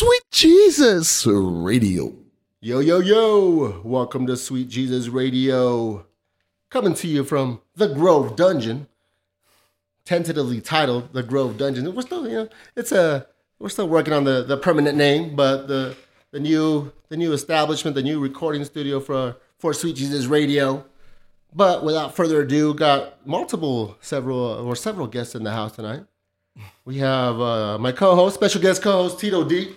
Sweet Jesus Radio. Yo, yo, yo. Welcome to Sweet Jesus Radio. Coming to you from the Grove Dungeon. Tentatively titled the Grove Dungeon. We're still, we're still working on the permanent name, but the new establishment, the new recording studio for Sweet Jesus Radio. But without further ado, got several guests in the house tonight. We have my co-host, special guest co-host, Tito D.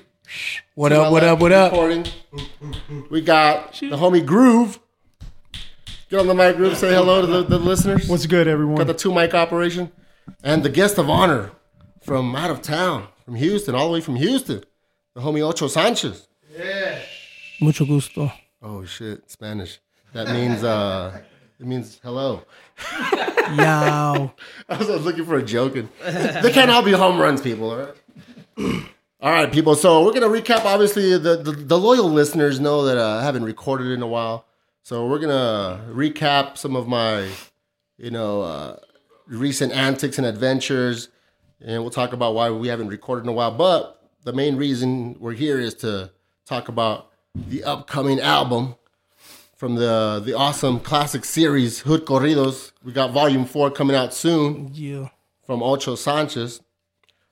What up, what up, what up? We got the homie Groove. Get on the mic, Groove. Say hello to the listeners. What's good, everyone? Got the two mic operation. And the guest of honor from out of town, from Houston, all the way from Houston, the homie Ocho Sanchez. Yeah. Mucho gusto. Oh, shit. Spanish. That means... It means hello. Yow. I was looking for a joke. They can't all be home runs, people. All right, all right, people. So we're going to recap. Obviously, the loyal listeners know that I haven't recorded in a while. So we're going to recap some of my, recent antics and adventures. And we'll talk about why we haven't recorded in a while. But the main reason we're here is to talk about the upcoming album from the awesome classic series, Hood Corridos. We got volume 4 coming out soon. Yeah. From Ocho Sanchez.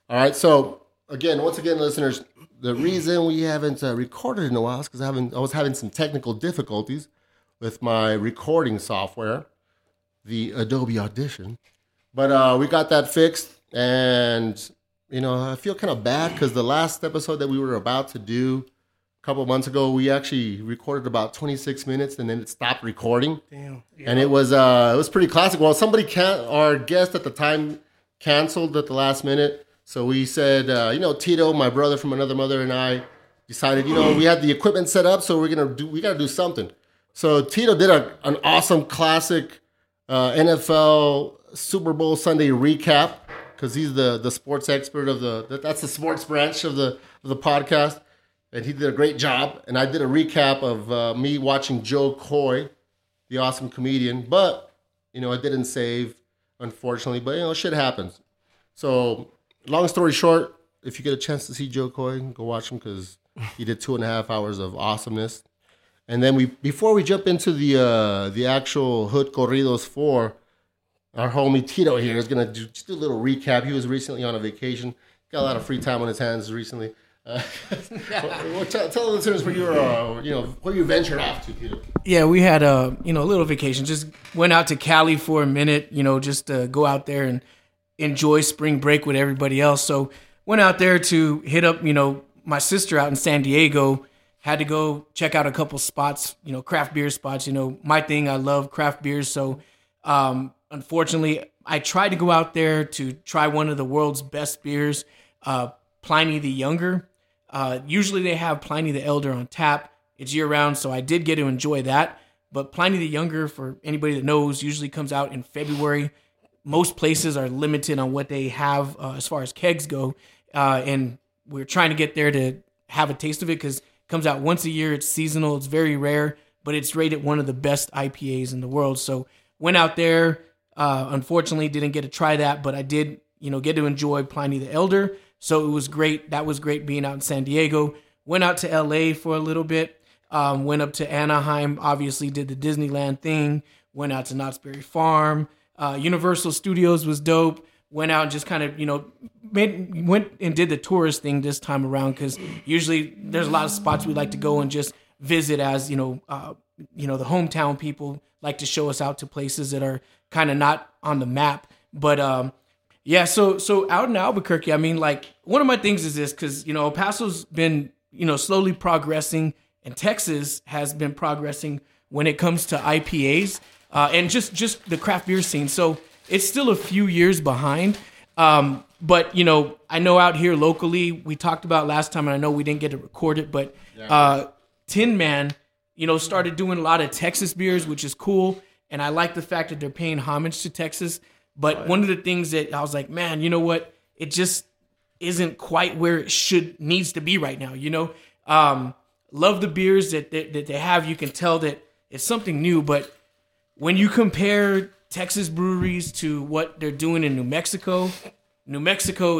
All right, so once again, listeners, the reason we haven't recorded in a while is because I was having some technical difficulties with my recording software, the Adobe Audition. But we got that fixed, and I feel kind of bad because the last episode that we were about to do a couple of months ago, we actually recorded about 26 minutes, and then it stopped recording. Damn! Yeah. And it was pretty classic. Well, our guest at the time canceled at the last minute, so we said, Tito, my brother from another mother, and I decided, we had the equipment set up, so we got to do something. So Tito did an awesome classic NFL Super Bowl Sunday recap because he's the sports expert that's the sports branch of the podcast. And he did a great job. And I did a recap of me watching Joe Koy, the awesome comedian. But, it didn't save, unfortunately. But, shit happens. So, long story short, if you get a chance to see Joe Koy, go watch him because he did 2.5 hours of awesomeness. And then before we jump into the actual Hood Corridos 4, our homie Tito here is going to do a little recap. He was recently on a vacation. Got a lot of free time on his hands recently. Well, tell the listeners where you ventured off to, Peter. Yeah, we had a little vacation. Just went out to Cali for a minute, just to go out there and enjoy spring break with everybody else. So went out there to hit up my sister out in San Diego. Had to go check out a couple spots, craft beer spots. My thing, I love craft beers. So unfortunately, I tried to go out there to try one of the world's best beers, Pliny the Younger. Usually they have Pliny the Elder on tap. It's year-round, so I did get to enjoy that. But Pliny the Younger, for anybody that knows, usually comes out in February. Most places are limited on what they have as far as kegs go. And we're trying to get there to have a taste of it because it comes out once a year. It's seasonal. It's very rare, but it's rated one of the best IPAs in the world. So went out there. Unfortunately, didn't get to try that, but I did get to enjoy Pliny the Elder. So it was great. That was great being out in San Diego. Went out to LA for a little bit. Went up to Anaheim, obviously did the Disneyland thing. Went out to Knott's Berry Farm. Universal Studios was dope. Went out and just kind of, went and did the tourist thing this time around because usually there's a lot of spots we like to go and just visit as, the hometown people like to show us out to places that are kind of not on the map. But, yeah, so out in Albuquerque, I mean, like, one of my things is this, because, El Paso's been, slowly progressing, and Texas has been progressing when it comes to IPAs, and just the craft beer scene. So it's still a few years behind, but, I know out here locally, we talked about last time, and I know we didn't get to record it, but Tin Man, started doing a lot of Texas beers, which is cool, and I like the fact that they're paying homage to Texas. But one of the things that I was like, man, you know what? It just isn't quite where it needs to be right now. Love the beers that they have. You can tell that it's something new. But when you compare Texas breweries to what they're doing in New Mexico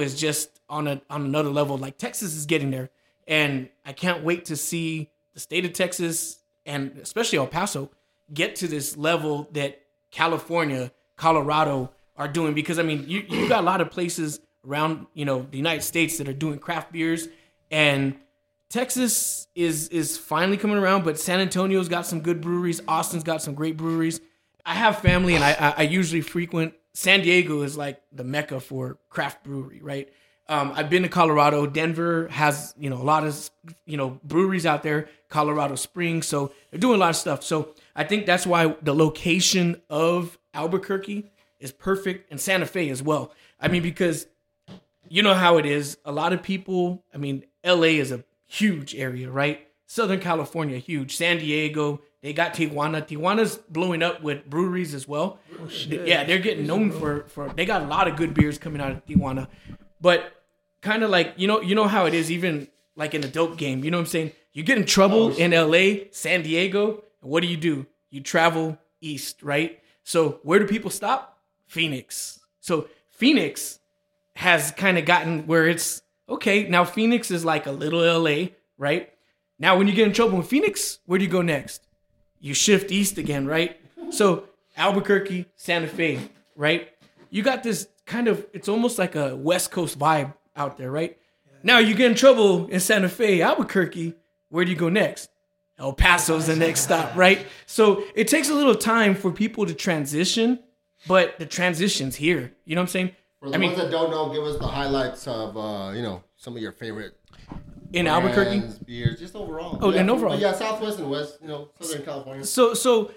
is just on another level. Like Texas is getting there, And I can't wait to see the state of Texas and especially El Paso get to this level that California, Colorado are doing. Because, I mean, you got a lot of places around, you know, the United States that are doing craft beers. And Texas is finally coming around, but San Antonio's got some good breweries. Austin's got some great breweries. I have family and I usually frequent. San Diego is like the mecca for craft brewery, right? I've been to Colorado. Denver has, you know, a lot of, you know, breweries out there. Colorado Springs, so they're doing a lot of stuff. So I think that's why the location of Albuquerque is perfect, and Santa Fe as well. I mean, because you know how it is. A lot of people. I mean, LA is a huge area, right? Southern California, huge. San Diego. They got Tijuana. Tijuana's blowing up with breweries as well. Oh, shit. Yeah, they're getting known for they got a lot of good beers coming out of Tijuana. But kind of like, you know how it is, even like in a dope game. You know what I'm saying? You get in trouble in LA, San Diego, and what do? You travel east, right? So where do people stop? Phoenix. So Phoenix has kind of gotten where it's, okay, now Phoenix is like a little LA, right? Now when you get in trouble in Phoenix, where do you go next? You shift east again, right? So Albuquerque, Santa Fe, right? You got this kind of, it's almost like a West Coast vibe out there, right? Yeah. Now you get in trouble in Santa Fe, Albuquerque, where do you go next? El Paso's the next stop, right? So it takes a little time for people to transition, but the transition's here. You know what I'm saying? For the ones that don't know, give us the highlights of, some of your favorite in brands, Albuquerque, beers, just overall. Oh, yeah, and overall, yeah, Southwest and West, Southern California. So,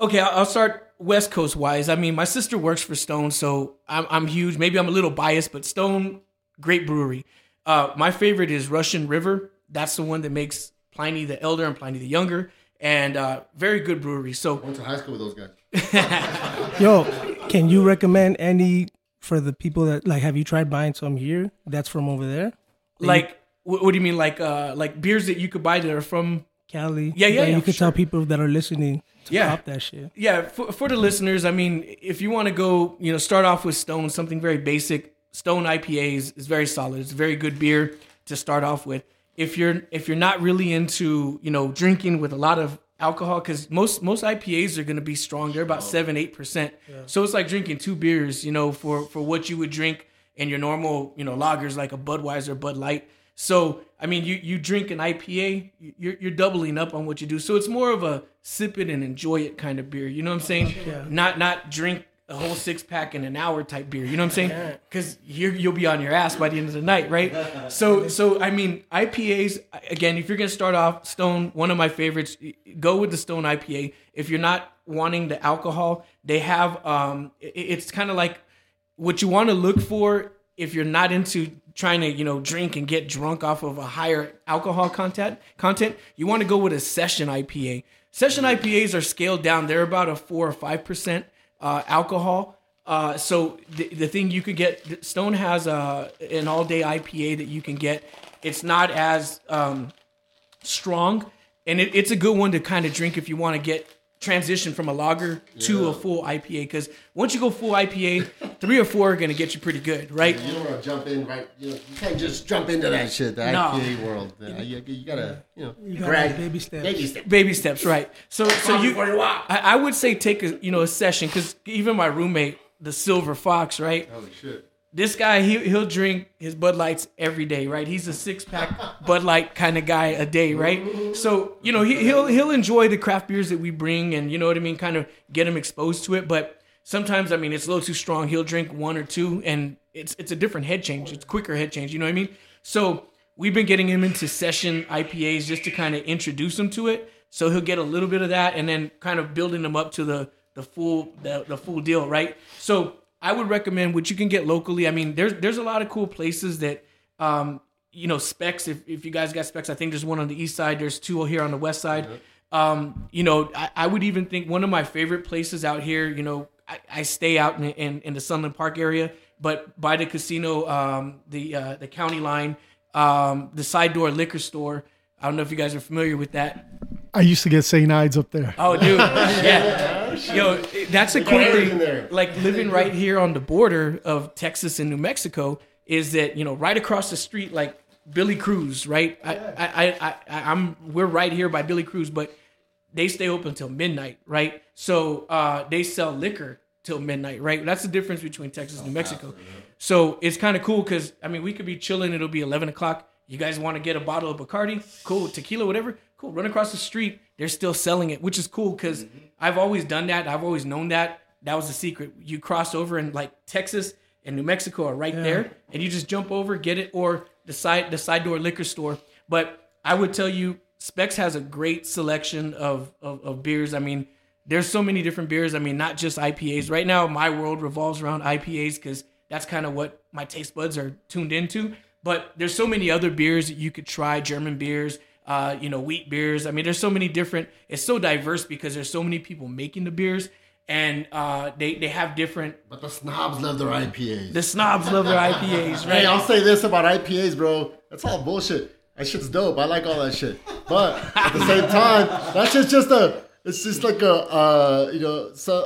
okay, I'll start West Coast wise. I mean, my sister works for Stone, so I'm huge. Maybe I'm a little biased, but Stone, great brewery. My favorite is Russian River. That's the one that makes Pliny the Elder and Pliny the Younger, and very good brewery. So, I went to high school with those guys. Yo, can you recommend any for the people that like? Have you tried buying some here? That's from over there, like. What do you mean, like beers that you could buy that are from Cali? Yeah, you could tell people that are listening to pop that shit. Yeah, for the listeners, I mean, if you want to go, start off with Stone, something very basic. Stone IPA is very solid. It's a very good beer to start off with. If you're not really into drinking with a lot of alcohol, because most IPAs are going to be strong. They're about 7-8%. Yeah. So it's like drinking two beers, for what you would drink in your normal lagers like a Budweiser, Bud Light. So, I mean, you drink an IPA, you're doubling up on what you do. So it's more of a sip it and enjoy it kind of beer. You know what I'm saying? Yeah. Not drink a whole 6-pack in an hour type beer. You know what I'm saying? Because you'll be on your ass by the end of the night, right? So I mean, IPAs, again, if you're going to start off, Stone, one of my favorites, go with the Stone IPA. If you're not wanting the alcohol, they have, it's kind of like what you want to look for if you're not into trying to, drink and get drunk off of a higher alcohol content, you want to go with a session IPA. Session IPAs are scaled down. They're about a 4 or 5% alcohol. So the thing you could get, Stone has an all-day IPA that you can get. It's not as strong, and it's a good one to kind of drink if you want to get transition from a lager to a full IPA, because once you go full IPA, 3 or 4 are going to get you pretty good, right? Yeah, you don't want to jump in, right? You can't just jump into that shit, IPA world. You got to, grab baby steps, right? So I would say take a session, because even my roommate, the Silver Fox, right? Holy shit. This guy, he'll drink his Bud Lights every day, right? He's a 6-pack Bud Light kind of guy a day, right? So, he'll enjoy the craft beers that we bring and, kind of get him exposed to it. But sometimes, I mean, it's a little too strong. He'll drink 1 or 2, and it's a different head change. It's quicker head change, you know what I mean? So we've been getting him into session IPAs just to kind of introduce him to it. So he'll get a little bit of that and then kind of building him up to the full deal, right? So I would recommend what you can get locally. I mean, there's a lot of cool places that, Specs. If you guys got Specs, I think there's one on the east side. There's 2 here on the west side. Yeah. I would even think one of my favorite places out here, I stay out in the Sunland Park area, but by the casino, the county line, the side door liquor store. I don't know if you guys are familiar with that. I used to get St. Ides up there. Oh, dude. Yeah. Yo, that's a cool thing. Like living right here on the border of Texas and New Mexico is that, right across the street, like Billy Cruz, right? Yeah. We're right here by Billy Cruz, but they stay open till midnight, right? So they sell liquor till midnight, right? That's the difference between Texas and New Mexico. Absolutely. So it's kind of cool because, I mean, we could be chilling. It'll be 11 o'clock. You guys want to get a bottle of Bacardi? Cool. Tequila, whatever? Cool. Run across the street. They're still selling it, which is cool because mm-hmm. I've always done that. I've always known that. That was the secret. You cross over and like Texas and New Mexico are right there and you just jump over, get it, or the side door liquor store. But I would tell you, Specs has a great selection of beers. I mean, there's so many different beers. I mean, not just IPAs. Right now, my world revolves around IPAs because that's kind of what my taste buds are tuned into. But there's so many other beers that you could try, German beers, wheat beers. I mean, there's so many different, it's so diverse because there's so many people making the beers and they have different. But the snobs love their IPAs. The snobs love their IPAs, right? Hey, I'll say this about IPAs, bro. That's all bullshit. That shit's dope. I like all that shit. But at the same time, that shit's just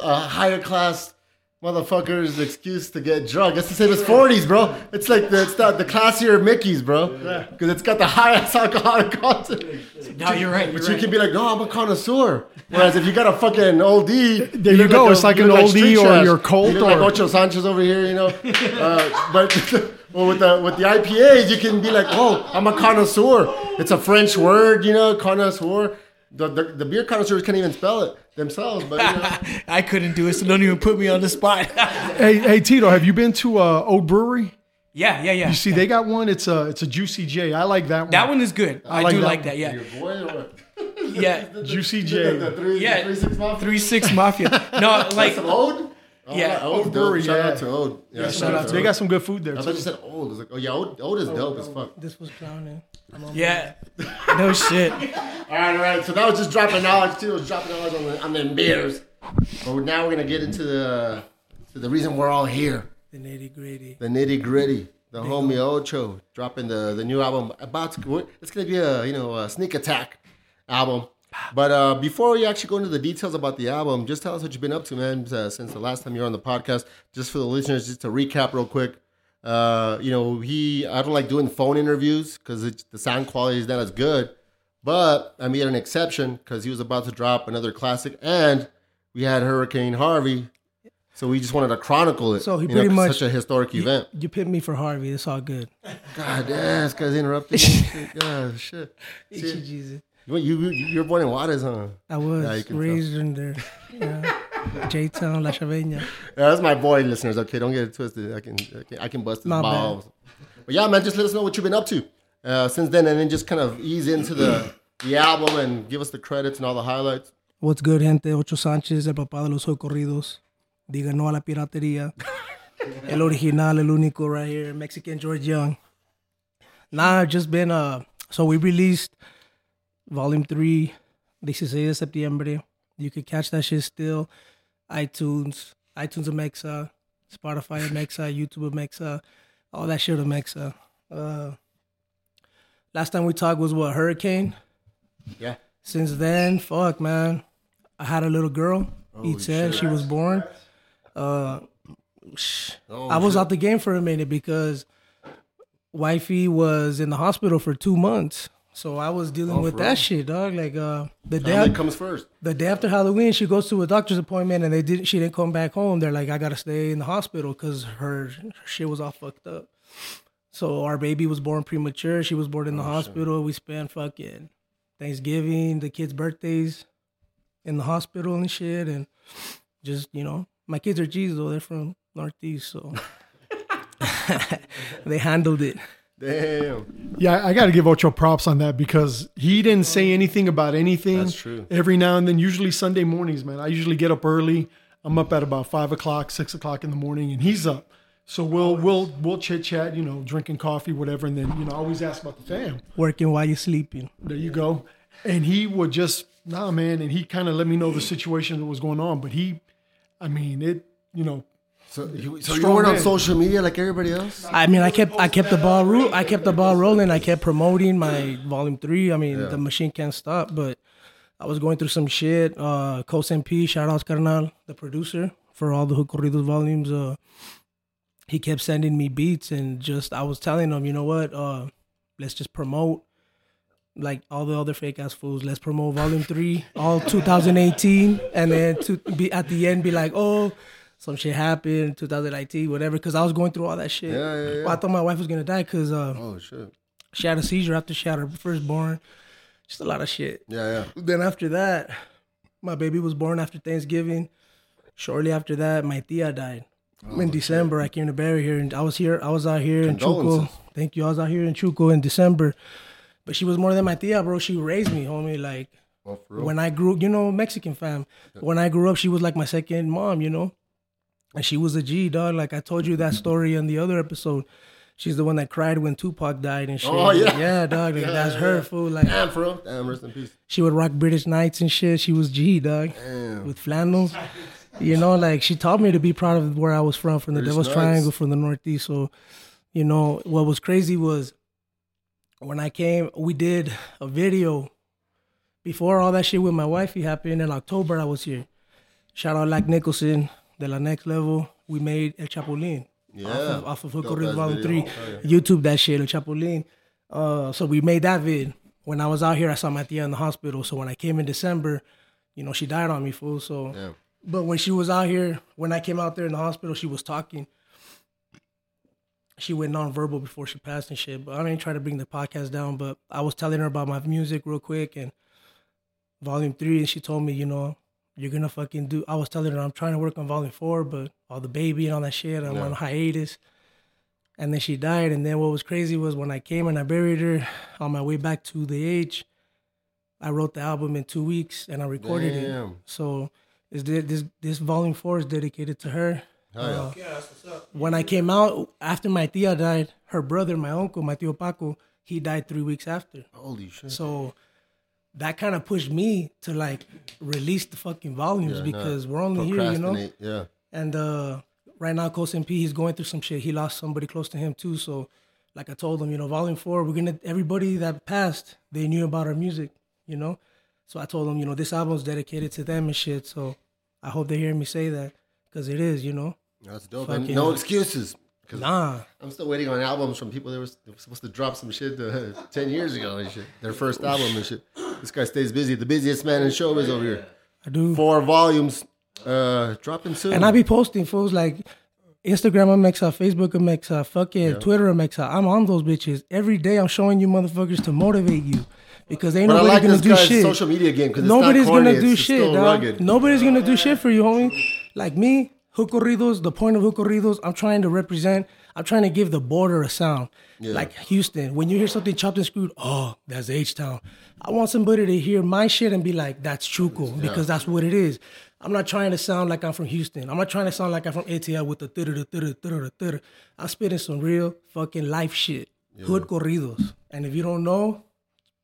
a higher class motherfucker's excuse to get drunk. It's the same as 40s, bro. It's like the classier Mickey's, bro. Because it's got the highest alcoholic content. No, you're right. But you can be like, no, I'm a connoisseur. Whereas if you got a fucking old D, there you go. It's like an old D or your Colt or like Ocho Sanchez over here, you know. But. Well, with the IPAs, you can be like, oh, I'm a connoisseur. It's a French word, you know, connoisseur. The beer connoisseurs can't even spell it themselves. But you know. I couldn't do it, so don't even put me on the spot. hey, Tito, have you been to Old Brewery? Yeah. You see, they got one. It's a Juicy J. I like that one. That one is good. I like that. Yeah. Your boy or what? Yeah. Juicy J. The 3-6 Mafia. 3-6 Mafia. No, like that's old. Yeah, Old Brewery. Shout out to Old. Yeah, shout out to Old. They got some good food there. I thought you said Old. I was like, oh yeah, Old is dope as fuck. This was drowning. Yeah, no shit. All right. So that was just dropping knowledge too. It was dropping knowledge on the beers. But now we're gonna get into the reason we're all here. The nitty gritty. The homie Ocho dropping the new album. It's gonna be a sneak attack album. But before we actually go into the details about the album, just tell us what you've been up to, man, since the last time you were on the podcast. Just for the listeners, just to recap real quick, I don't like doing phone interviews because the sound quality is not as good. But I made an exception because he was about to drop another classic, and we had Hurricane Harvey, so we just wanted to chronicle it. So he pretty much such a historic event. You pimped me for Harvey. It's all good. God damn, this guy's interrupting. God shit. Thank you, Jesus. You're born in Juarez, huh? I was raised in there. Yeah. J-Town, La Chaveña. Yeah, that's my boy, listeners. Okay, don't get it twisted. I can bust his balls. But yeah, man, just let us know what you've been up to since then, and then just kind of ease into the album and give us the credits and all the highlights. What's good, gente? Ocho Sanchez, el papá de los Hood Corridos. Diga no a la piratería. El original, el único, right here. Mexican George Young. Nah, just been so we released Volume 3, 16 de septiembre. You can catch that shit still. iTunes Amexa, Spotify Amexa, YouTube Amexa, all that shit Amexa. Last time we talked was what, Hurricane? Yeah. Since then, fuck, man. I had a little girl, Itzel. She was born. I was out the game for a minute because wifey was in the hospital for 2 months. So I was dealing with that shit, dog. Like the day comes first. The day after Halloween, she goes to a doctor's appointment, and she didn't come back home. They're like, I gotta stay in the hospital because her shit was all fucked up. So our baby was born premature. She was born in the hospital. Shit. We spent fucking Thanksgiving, the kids' birthdays, in the hospital and shit, and just my kids are G's though. They're from Northeast, so they handled it. Damn. Yeah, I got to give Ocho props on that because he didn't say anything about anything. That's true. Every now and then, usually Sunday mornings, man, I usually get up early. I'm up at about 5 o'clock, 6 o'clock in the morning, and he's up. So we'll chit-chat, drinking coffee, whatever, and then, I always ask about the fam. Working while you're sleeping. There you go. And he would just, nah, man, and he kind of let me know the situation that was going on. But he, I mean, it, So you weren't on social media like everybody else? I mean, I kept the ball rolling. I kept promoting my Volume 3. I mean, the machine can't stop. But I was going through some shit. CosmP, shout out Carnal, the producer for all the Hood Corridos volumes. He kept sending me beats, and I was telling him, you know what? let's just promote like all the other fake ass fools. Let's promote Volume 3 all 2018, and then to be at the end be like, oh, some shit happened in 2019, whatever. Because I was going through all that shit. Yeah. Well, I thought my wife was gonna die because she had a seizure after she had her firstborn. Just a lot of shit. Yeah. Then after that, my baby was born after Thanksgiving. Shortly after that, my tia died. In December, I came to bury her, and I was out here in Chuco. Thank you. I was out here in Chuco in December. But she was more than my tia, bro. She raised me, homie. Like, when I grew, you know, Mexican fam. When I grew up, she was like my second mom, you know? And she was a G, dog. Like, I told you that story in the other episode. She's the one that cried when Tupac died and shit. Oh, yeah. Yeah, dog. Like, yeah, that's her, fool. Like, damn, bro. Damn, rest in peace. She would rock British Knights and shit. She was G, dog. Damn. With flannels. You know, like, she taught me to be proud of where I was from the Devil's Triangle, from the Northeast. So, you know, what was crazy was, when I came, we did a video before all that shit with my wifey happened. In October, I was here. Shout out Lack Nicholson, De La Next Level. We made El Chapolin. Yeah. Off of Hood Corridos Volume 3. YouTube that shit, El Chapolin. So we made that vid. When I was out here, I saw my tia in the hospital. So when I came in December, you know, she died on me, fool. So, yeah. But when she was out here, when I came out there in the hospital, she was talking. She went nonverbal before she passed and shit. But I didn't try to bring the podcast down, but I was telling her about my music real quick and Volume 3, and she told me, you know, you're going to fucking do... I was telling her, I'm trying to work on Volume 4, but all the baby and all that shit, I'm on hiatus. And then she died. And then what was crazy was when I came and I buried her, on my way back to the H, I wrote the album in 2 weeks and I recorded it. So this Volume 4 is dedicated to her. When I came out, after my tia died, her brother, my uncle, my tío Paco, he died 3 weeks after. Holy shit. So that kind of pushed me to, like, release the fucking volumes because we're only here, you know? Yeah. And right now, CosmP, he's going through some shit. He lost somebody close to him, too. So, like I told him, you know, Volume 4, we're going to... Everybody that passed, they knew about our music, you know? So I told him, you know, this album's dedicated to them and shit. So I hope they hear me say that. Because it is, you know. That's dope. And no excuses. Nah. I'm still waiting on albums from people that were supposed to drop some shit 10 years ago and shit. Their first album and shit. This guy stays busy. The busiest man in showbiz over here. I do. 4 volumes dropping soon. And I be posting, fools, like Instagram Amexa, Facebook Amexa, fucking Twitter Amexa. I'm on those bitches. Every day I'm showing you motherfuckers to motivate you. Because ain't nobody gonna do shit. Social media game, because nobody's gonna do shit, dog. Nobody's gonna do shit for you, homie. Like me, Hood Corridos, the point of Hood Corridos, I'm trying to represent. I'm trying to give the border a sound. Yeah. Like Houston, when you hear something chopped and screwed, oh, that's H-Town. I want somebody to hear my shit and be like, that's Chuco, because that's what it is. I'm not trying to sound like I'm from Houston. I'm not trying to sound like I'm from ATL with the thudder. I'm spitting some real fucking life shit. Yeah. Hood Corridos. And if you don't know,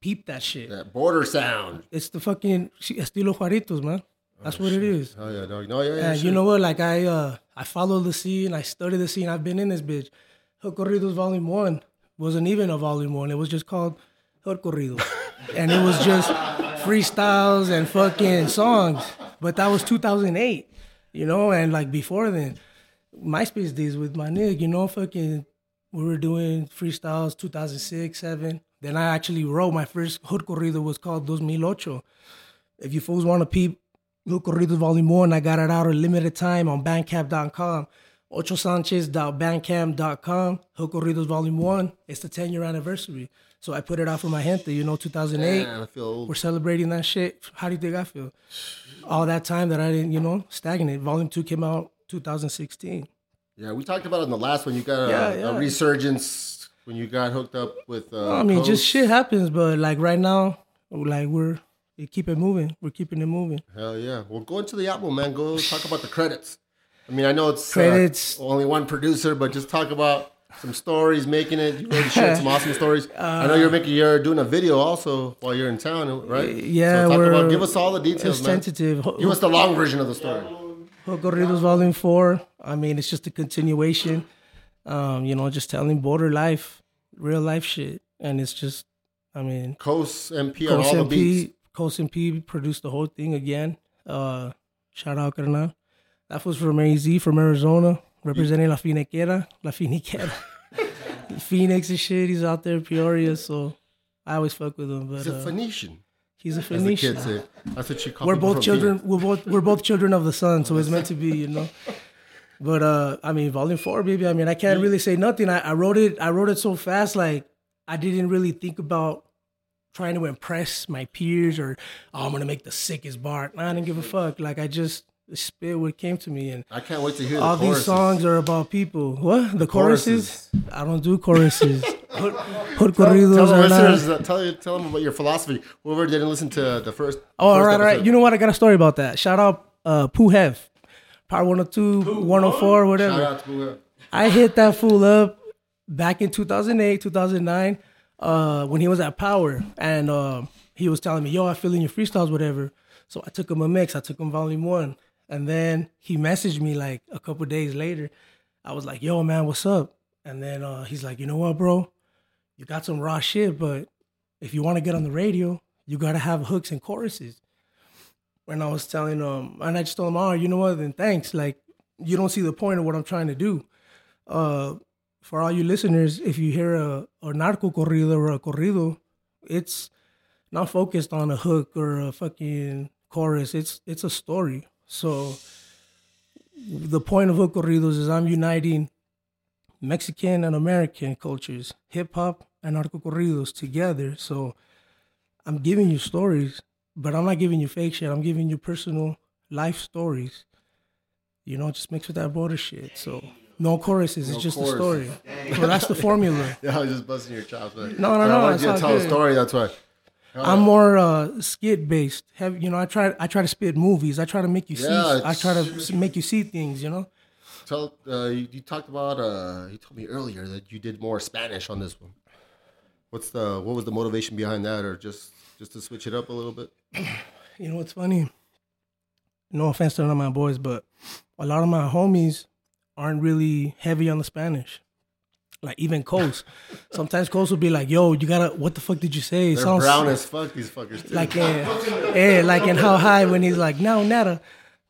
peep that shit. That border sound. It's the fucking estilo Juaritos, man. That's what it is. Oh, yeah, dog. No, yeah, and you know what? Like, I follow the scene. I study the scene. I've been in this bitch. Hood Corridos Volume 1 wasn't even a Volume 1. It was just called Hood Corridos. And it was just freestyles and fucking songs. But that was 2008, you know? And, like, before then, MySpace days with my nigga, you know, fucking, we were doing freestyles 2006, 2007. Then I actually wrote my first Hood Corrido was called 2008. If you folks want to peep, Hood Corridos Volume 1, I got it out at limited time on Bandcamp.com. OchoSanchez.bandcamp.com. Hood Corridos Volume 1. It's the 10-year anniversary. So I put it out for my gente, you know, 2008. Man, I feel old. We're celebrating that shit. How do you think I feel? All that time that I didn't, you know, stagnate. Volume 2 came out 2016. Yeah, we talked about it in the last one. You got a resurgence... When you got hooked up with, Coach. Just shit happens, but like right now, like we keep it moving. We're keeping it moving. Hell yeah! Well, go into the album, man. Go talk about the credits. I mean, I know it's credits. Only one producer, but just talk about some stories making it. You already shared some awesome stories. I know you're doing a video also while you're in town, right? Yeah, so give us all the details, man. Tentative. Give us the long version of the story. Hood Corridos Volume 4. I mean, it's just a continuation. You know, just telling border life, real life shit. And it's just, I mean... CosmP on all the beats. CosmP produced the whole thing again. Shout out, carnal. That was from AZ, from Arizona, representing La Finiquera. Phoenix and shit. He's out there in Peoria, so I always fuck with him. But he's a Phoenician. He's a Phoenician. As the kids say. That's what you call. We're both children. Here. We're both children of the sun, so it's meant to be, you know. But I mean, Volume 4, baby. I mean, I can't really say nothing. I wrote it so fast, like I didn't really think about trying to impress my peers or I'm gonna make the sickest bar. Nah, I didn't give a fuck. Like I just spit what came to me, and I can't wait to hear all the these songs are about people. What the choruses? I don't do choruses. Hood Corridos. Tell them about your philosophy. Whoever didn't listen to the first. Oh, first all right. You know what? I got a story about that. Shout out Pooh Hev. Power 102, 104, whatever. Shout out to I hit that fool up back in 2008, 2009, when he was at Power. And he was telling me, yo, I feel in your freestyles, whatever. So I took him a mix. I took him Volume 1. And then he messaged me like a couple days later. I was like, yo, man, what's up? And then he's like, you know what, bro? You got some raw shit, but if you want to get on the radio, you got to have hooks and choruses. And I was telling him, and I just told him, oh, you know what, then thanks. Like, you don't see the point of what I'm trying to do. For all you listeners, if you hear a narco corrido or a corrido, it's not focused on a hook or a fucking chorus. It's a story. So the point of Hood Corridos is I'm uniting Mexican and American cultures, hip-hop and narco corridos together. So I'm giving you stories. But I'm not giving you fake shit. I'm giving you personal life stories. You know, just mix with that border shit. So no choruses. No, it's just a story. Dang. So that's the formula. Yeah, I was just busting your chops. Like, no. I wanted you to tell a story. That's why. I'm more skit based. I try to spit movies. I try to make you see. I try to make you see things. You know. Tell you talked about. You told me earlier that you did more Spanish on this one. What was the motivation behind that, or just to switch it up a little bit? You know what's funny? No offense to none of my boys, but a lot of my homies aren't really heavy on the Spanish. Like even Coles. Sometimes Coles will be like, yo, you gotta, what the fuck did you say? They're sounds brown as fuck, these fuckers too. Like, like in How High when he's like, no, nada.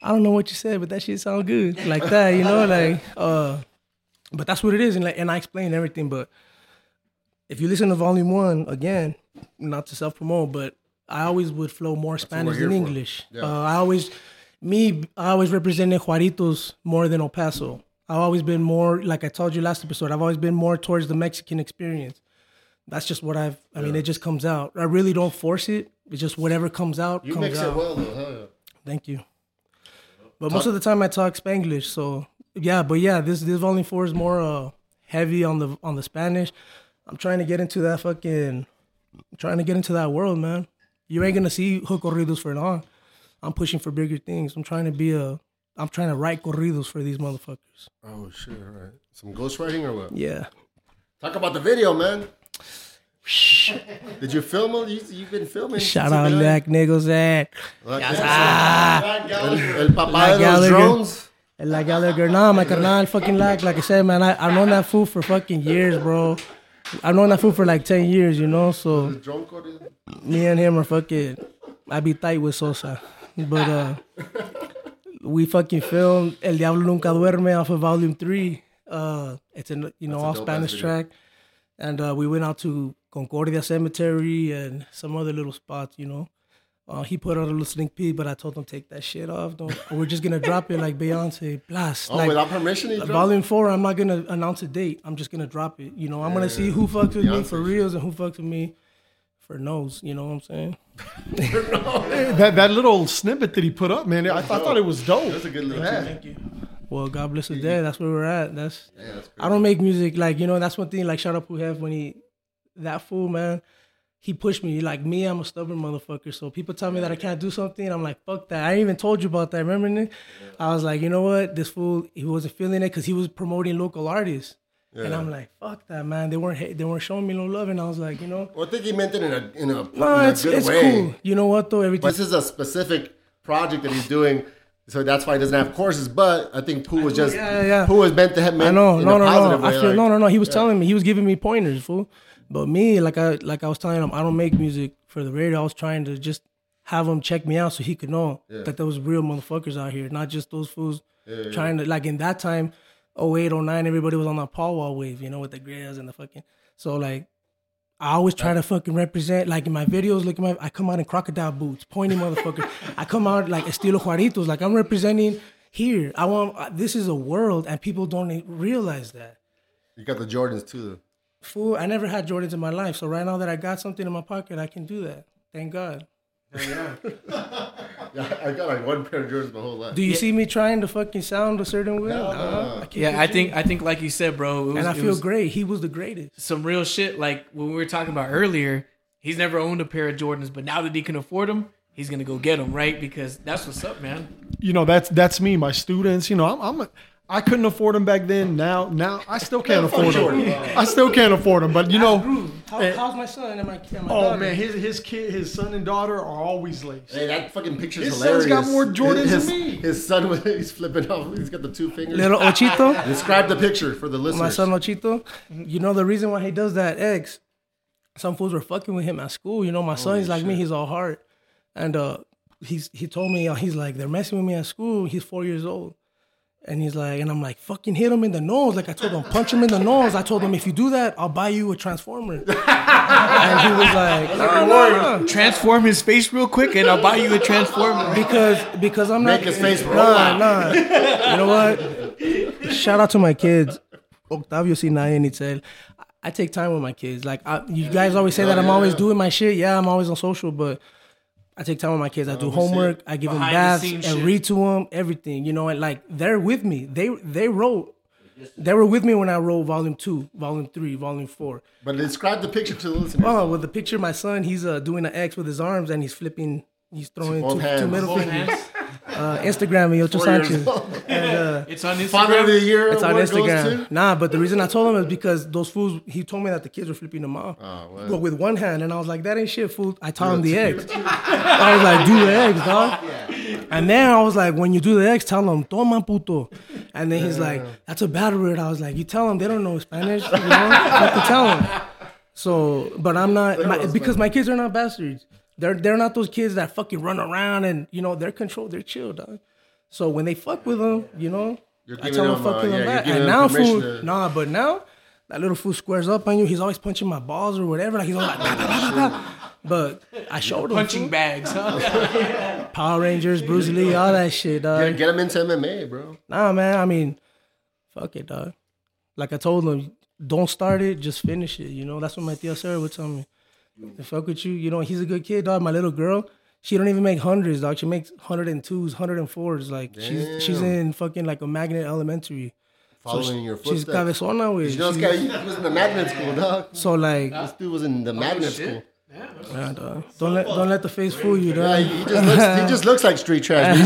I don't know what you said, but that shit sound good. Like that, you know, like, but that's what it is. And I explain everything, but if you listen to Volume 1, again, not to self-promote, but I always would flow more Spanish than English. Yeah. I always represented Juaritos more than El Paso. I've always been more, like I told you last episode, I've always been more towards the Mexican experience. That's just what I mean, it just comes out. I really don't force it. It's just whatever comes out, comes out. You mix it well, though, huh? Thank you. But most of the time I talk Spanglish, so yeah. But yeah, this Volume 4 is more heavy on the Spanish. I'm trying to get into that world, man. You ain't gonna see hood corridos for long. I'm pushing for bigger things. I'm trying to write corridos for these motherfuckers. Oh shit! All right, some ghostwriting or what? Yeah. Talk about the video, man. Did you film it? You've been filming. Shout out Black Niggas at. El Papa de los Drones. Black Gallagher. Nah, my carnal, fucking like I said, man. I've known that fool for fucking years, bro. I've known that fool for like 10 years, you know, so me and him are fucking, I be tight with Sosa, but we fucking filmed El Diablo Nunca Duerme off of Volume 3, it's an, you know, all Spanish track, and we went out to Concordia Cemetery and some other little spots, you know, he put out a little sneak peek, but I told him take that shit off. We're just gonna drop it like Beyonce. Blast! Oh, like, without permission, you Volume 4. I'm not gonna announce a date. I'm just gonna drop it. You know, I'm gonna see who fucks with Beyonce me for reals and who fucks with me for nos. You know what I'm saying? that little snippet that he put up, man. I thought it was dope. That's a good little. Yeah. Thank you. Well, God bless the day. That's where we're at. That's I don't make music like, you know. That's one thing. Like shout out Pooh Hev when that fool, man. He pushed me. Like me, I'm a stubborn motherfucker. So people tell me that I can't do something. I'm like, fuck that. I ain't even told you about that. Remember, Nick? Yeah. I was like, you know what? This fool, he wasn't feeling it because he was promoting local artists. Yeah. And I'm like, fuck that, man. They weren't showing me no love. And I was like, you know. Well, I think he meant it in a good way. Cool. You know what, though? Everything. This is a specific project that he's doing. So that's why he doesn't have courses. But I think Pooh was just, Pooh was meant to have meant in a positive way. No. He was telling me. He was giving me pointers, fool. But me, like I was telling him, I don't make music for the radio. I was trying to just have him check me out so he could know that there was real motherfuckers out here, not just those fools trying to, like in that time, 08, 09, everybody was on that Paul Wall wave, you know, with the grills and the fucking. So like, I always try to fucking represent, like in my videos, look at my, I come out in crocodile boots, pointy motherfucker. I come out like estilo Juaritos, like I'm representing here. I want, this is a world and people don't realize that. You got the Jordans too though. Fool, I never had Jordans in my life. So right now that I got something in my pocket, I can do that. Thank God. Yeah. Yeah, I got like one pair of Jordans my whole life. Do you see me trying to fucking sound a certain way? No. I think like you said, bro. I feel great. He was the greatest. Some real shit. Like when we were talking about earlier, he's never owned a pair of Jordans, but now that he can afford them, he's gonna go get them, right? Because that's what's up, man. You know, that's me. My students. You know, I couldn't afford them back then. Now I still can't afford them. I still can't afford them. But you know, how's my son and my daughter? Oh man, his son and daughter are always late. Hey, that fucking picture's hilarious. His son's got more Jordans than me. His son, he's flipping off. He's got the two fingers. Little Ochito. Describe the picture for the listeners. My son Ochito. You know the reason why he does that, X. Some fools were fucking with him at school. You know, my son, he's like me. He's all hard, and he told me he's like they're messing with me at school. He's 4 years old. And he's like, and I'm like, fucking hit him in the nose. Like I told him, punch him in the nose. I told him, if you do that, I'll buy you a transformer. And he was like, no. Transform his face real quick and I'll buy you a transformer. Because I'm not. Make his face roll out. Nah. You know what? Shout out to my kids. Octavio, Sinai, and Itzel. I take time with my kids. Like you guys always say that I'm always doing my shit. Yeah, I'm always on social, but I take time with my kids. I do homework. I give them baths and read to them everything. You know, and like they're with me. They wrote. They were with me when I wrote Volume 2, Volume 3, Volume 4. But describe the picture to the listeners. Oh, well, the picture. My son, he's doing an X with his arms and he's flipping. He's throwing two middle fingers. Instagram me, Ocho Sanchez. And, it's on Instagram. Father of the Year. It's on Instagram. Nah, but the reason I told him is because those fools. He told me that the kids were flipping them off, but with one hand, and I was like, "That ain't shit, fool." I taught him the eggs. I was like, "Do the eggs, dog." Yeah. And then I was like, "When you do the eggs, tell them toma puto." And then he's like, "That's a bad word." I was like, "You tell them they don't know Spanish. You know? You have to tell them." So, but I'm not because my kids are not bastards. They're not those kids that fucking run around and, you know, they're controlled, they're chill, dog. So when they fuck with them, you know, I tell them fuck with them back. And now but now, that little fool squares up on you. He's always punching my balls or whatever. Like, he's all like, bah, bah, bah, bah, bah. But I showed him. Punching bags, huh? Yeah. Power Rangers, Bruce Lee, all that shit, dog. Yeah, get him into MMA, bro. Nah, man, I mean, fuck it, dog. Like I told him, don't start it, just finish it, you know? That's what my tía Sarah would tell me. To fuck with you, you know, he's a good kid, dog. My little girl, she don't even make hundreds, dog. She makes 102s, 104s. Like, damn. she's in fucking like a magnet elementary. Following your footsteps. She's cabezona, with. She was in the magnet school, dog. So like, this dude was in the magnet school. Yeah, dog. Don't let the face fool you, dog. Yeah, he just looks like street trash.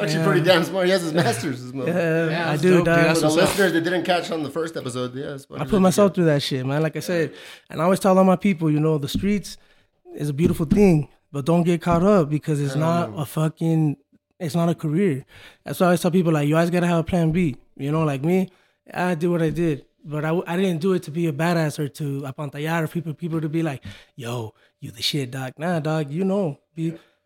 Actually, pretty damn smart. He has his master's as well. Yeah, I do. For the listeners that didn't catch on the first episode, I put myself through that shit, man. Like I said, and I always tell all my people, you know, the streets is a beautiful thing, but don't get caught up because it's not a fucking, it's not a career. That's why I always tell people, like, you always gotta have a plan B. You know, like me, I did what I did, but I didn't do it to be a badass or to apantallar or people to be like, yo, you the shit, dog. Nah, dog, you know,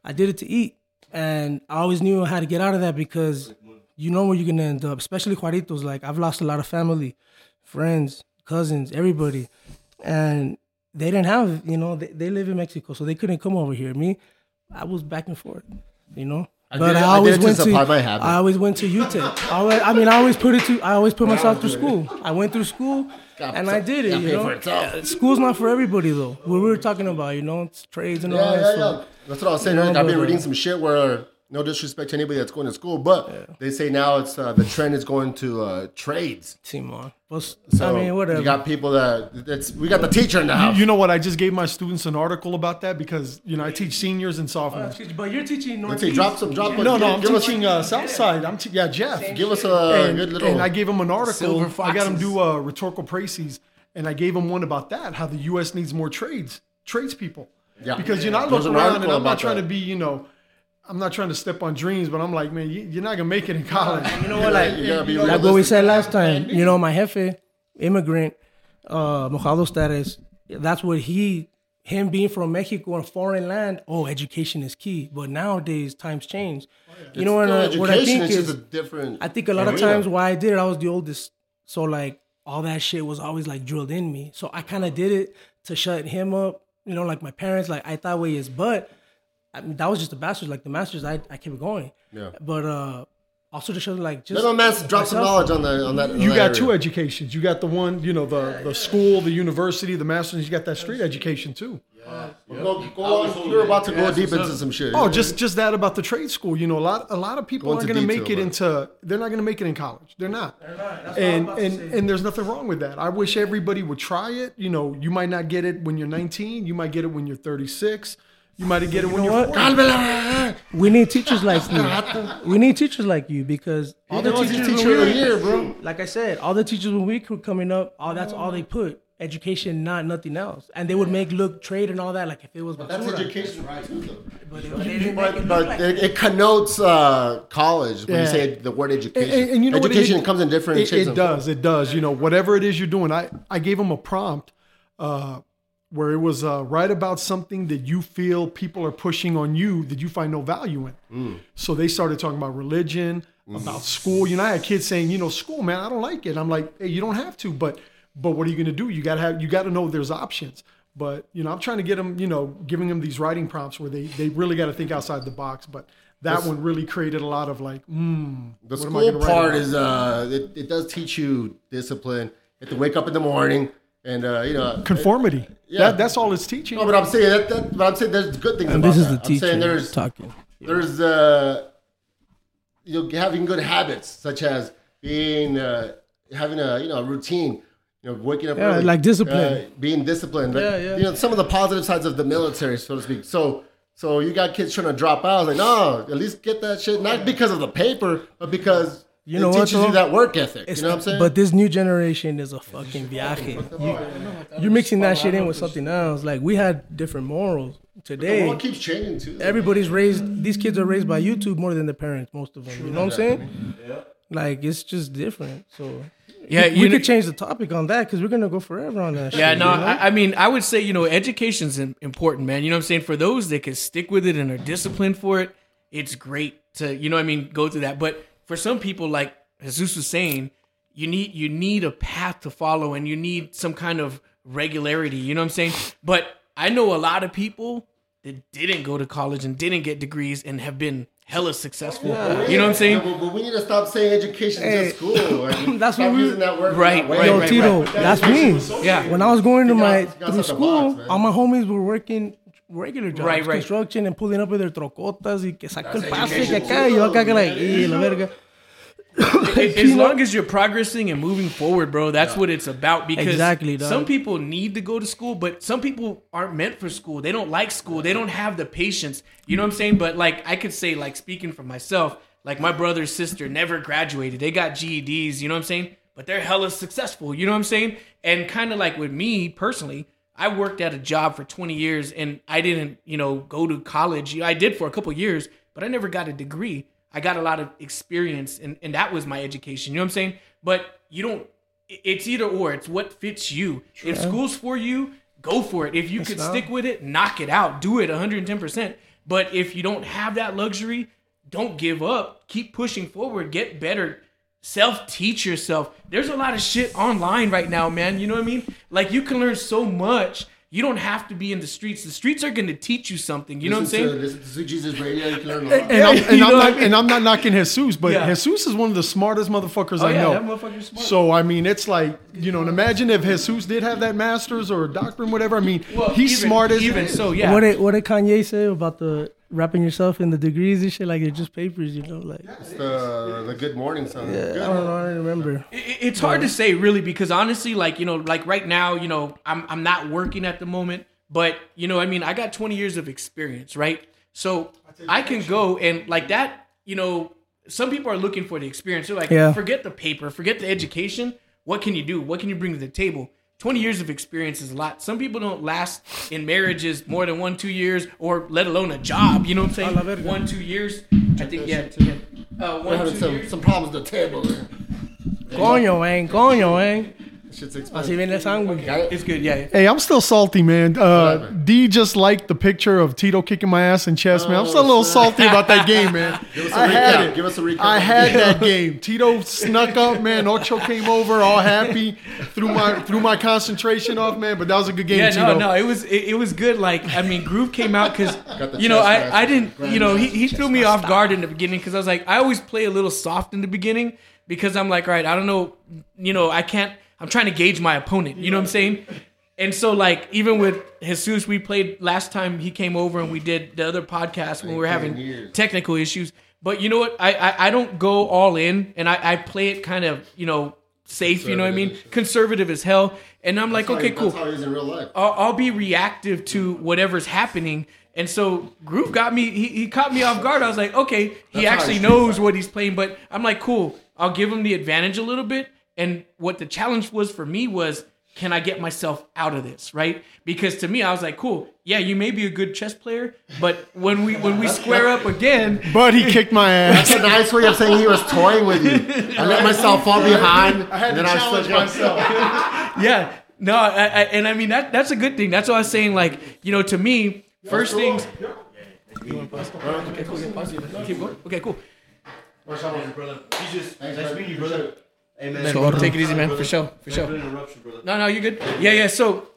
I did it to eat. And I always knew how to get out of that because you know where you're going to end up, especially Juaritos. Like, I've lost a lot of family, friends, cousins, everybody. And they didn't have, you know, they live in Mexico, so they couldn't come over here. Me, I was back and forth, you know. I always went to UTEP. I always put myself through school. I went through school, and I did it, you know. School's not for everybody, though. What we were talking about, you know, it's trades and all that stuff. That's what I was saying. No, I've been reading some shit where, no disrespect to anybody that's going to school, but they say now it's the trend is going to trades. Timor. So, I mean, whatever. You got people we got the teacher in the house. You know what? I just gave my students an article about that because, you know, I teach seniors and sophomores. But you're teaching Northeast. Drop some. No, I'm teaching Southside. Jeff. Give us a good little. And I gave them an article. I got them do rhetorical praises, and I gave them one about that, how the U.S. needs more tradespeople. Yeah. Because, you know, I look around and I'm not trying to be, you know, I'm not trying to step on dreams, but I'm like, man, you're not going to make it in college. You know what? Like, like what we said last time, you know, my jefe, immigrant, Mojado status, that's what he him being from Mexico and foreign land, oh, education is key. But nowadays, times change. Oh, yeah. You know what I think is a different I think a lot of times why I did it, I was the oldest. So, like, all that shit was always, like, drilled in me. So I kind of did it to shut him up. You know, like, my parents, like, I thought way is, but I mean, that was just the masters. Like, the masters, I kept going. Yeah. But also to show, like, just... No, man, drop some knowledge on that You got two educations. You got the one, you know, the school, the university, the masters. You got that street education, too. Yeah. You're about to go deep into some shit. Oh, just that about the trade school. You know, a lot of people aren't going to make it into... They're not going to make it in college. They're not. That's and there's nothing wrong with that. I wish everybody would try it. You know, you might not get it when you're 19. You might get it when you're 36. You might get it when you're 40. We need teachers like you. We need teachers like you because all the teachers here, bro. Like I said, all the teachers when we were coming up, that's all they put. Education, not nothing else. And they would make look trade and all that. Like if it was, that's education, right? But it connotes college when you say the word education. And you know education comes in different shapes. It does. You know, whatever it is you're doing. I gave them a prompt. Where it was write about something that you feel people are pushing on you that you find no value in. Mm. So they started talking about religion, about school. You know, I had kids saying, you know, school, man, I don't like it. I'm like, hey, you don't have to, but what are you gonna do? You gotta know there's options. But, you know, I'm trying to get them, you know, giving them these writing prompts where they really gotta think outside the box, but that one really created a lot of like, the school part is, it does teach you discipline. You have to wake up in the morning, and you know, conformity. That's all it's teaching. No, but I'm saying there's good things. And about this is that. The teacher. I'm saying there's talking. There's you know, having good habits such as being having a routine. You know, waking up early, like discipline, being disciplined. Like, you know, some of the positive sides of the military, so to speak. So you got kids trying to drop out. I was like, no, at least get that shit. Not because of the paper, but because. You know what? It teaches you that work ethic. You know what I'm saying? But this new generation is a fucking viaje. You're mixing that shit in with something else. Like, we had different morals today. The world keeps changing, too. Everybody's raised, these kids are raised by YouTube more than their parents, most of them. You know what I'm saying? Yeah. Like, it's just different. So, yeah, we could change the topic on that because we're going to go forever on that shit. Yeah, no, you know? I mean, I would say, you know, education's important, man. You know what I'm saying? For those that can stick with it and are disciplined for it, it's great to, you know what I mean, go through that. But for some people, like Jesus was saying, you need a path to follow and you need some kind of regularity. You know what I'm saying? But I know a lot of people that didn't go to college and didn't get degrees and have been hella successful. Yeah. You know what I'm saying? Yeah, but we need to stop saying education is just school. I mean, that's what we using that word. Right. Yo, Tito, that's me. Yeah. When I was going to through school, all my homies were working regular jobs, construction and pulling up with their trocotas y que saca el pase que acá y yo acá que like, y la verga. As long as you're progressing and moving forward, bro, that's what it's about. Because some people need to go to school, but some people aren't meant for school. They don't like school. They don't have the patience. You know what I'm saying? But like I could say, like speaking for myself, like my brother's sister never graduated. They got GEDs. You know what I'm saying? But they're hella successful. You know what I'm saying? And kind of like with me personally, I worked at a job for 20 years and I didn't, you know, go to college. I did for a couple of years, but I never got a degree. I got a lot of experience and that was my education. You know what I'm saying? But you don't, it's either or. It's what fits you. True. If school's for you, go for it. If you could stick with it, knock it out. Do it 110%. But if you don't have that luxury, don't give up. Keep pushing forward. Get better. Self-teach yourself. There's a lot of shit online right now, man. You know what I mean? Like, you can learn so much. You don't have to be in the streets. The streets are going to teach you something. You know what I'm saying? Sweet Jesus Radio. You can learn a lot. I'm not knocking Jesus, but Jesus is one of the smartest motherfuckers I know. That motherfucker's smart. So, I mean, it's like, you know, and imagine if Jesus did have that master's or a doctorate, whatever. I mean, he's smart as even so, yeah. What did Kanye say about the... wrapping yourself in the degrees and shit like they're just papers, you know, like the Good Morning song. Yeah, I don't remember. It's hard to say really because honestly, like you know, like right now, you know, I'm not working at the moment, but you know, I mean, I got 20 years of experience, right? So I can go and like that, you know, some people are looking for the experience. They're like, forget the paper, forget the education. What can you do? What can you bring to the table? 20 years of experience is a lot. Some people don't last in marriages more than 1-2 years, or let alone a job. You know what I'm saying? 1-2 years. I think, yeah. 1-2 years. Some problems at the table. Coño, man. Shit's expensive. Así viene el sandwich. It's good, yeah. Hey, I'm still salty, man. D just liked the picture of Tito kicking my ass in chess, man. I'm still a little salty about that game, man. Give us a recap. Give us a recap. I had that game. Tito snuck up, man. Ocho came over, all happy, threw my concentration off, man. But that was a good game, yeah, Tito. No, it was good. Like, I mean, Groove came out because you know I didn't, you know, he threw me off guard in the beginning because I was like, I always play a little soft in the beginning because I'm like, all right, I don't know, you know, I can't. I'm trying to gauge my opponent. You know what I'm saying? And so, like, even with Jesus, we played last time he came over and we did the other podcast when we were having technical issues. But you know what? I don't go all in and I play it kind of, you know, safe. You know what I mean? Conservative as hell. And I'm like, okay, cool. That's how it is in real life. I'll be reactive to whatever's happening. And so Groove got me. He caught me off guard. I was like, okay, he actually knows what he's playing. But I'm like, cool. I'll give him the advantage a little bit. And what the challenge was for me was, can I get myself out of this, right? Because to me, I was like, cool, yeah, you may be a good chess player, but when we square up again... But he kicked my ass. That's a nice way of saying he was toying with you. I let myself fall behind, and then I challenged myself. Yeah, no, and I mean, that's a good thing. That's what I was saying, like, you know, to me, first things... You want to pause? Okay, cool, keep going. Okay, cool. What's up, brother? Nice meeting you, brother. Amen. So take it easy, man. For sure. No, you're good. Yeah. So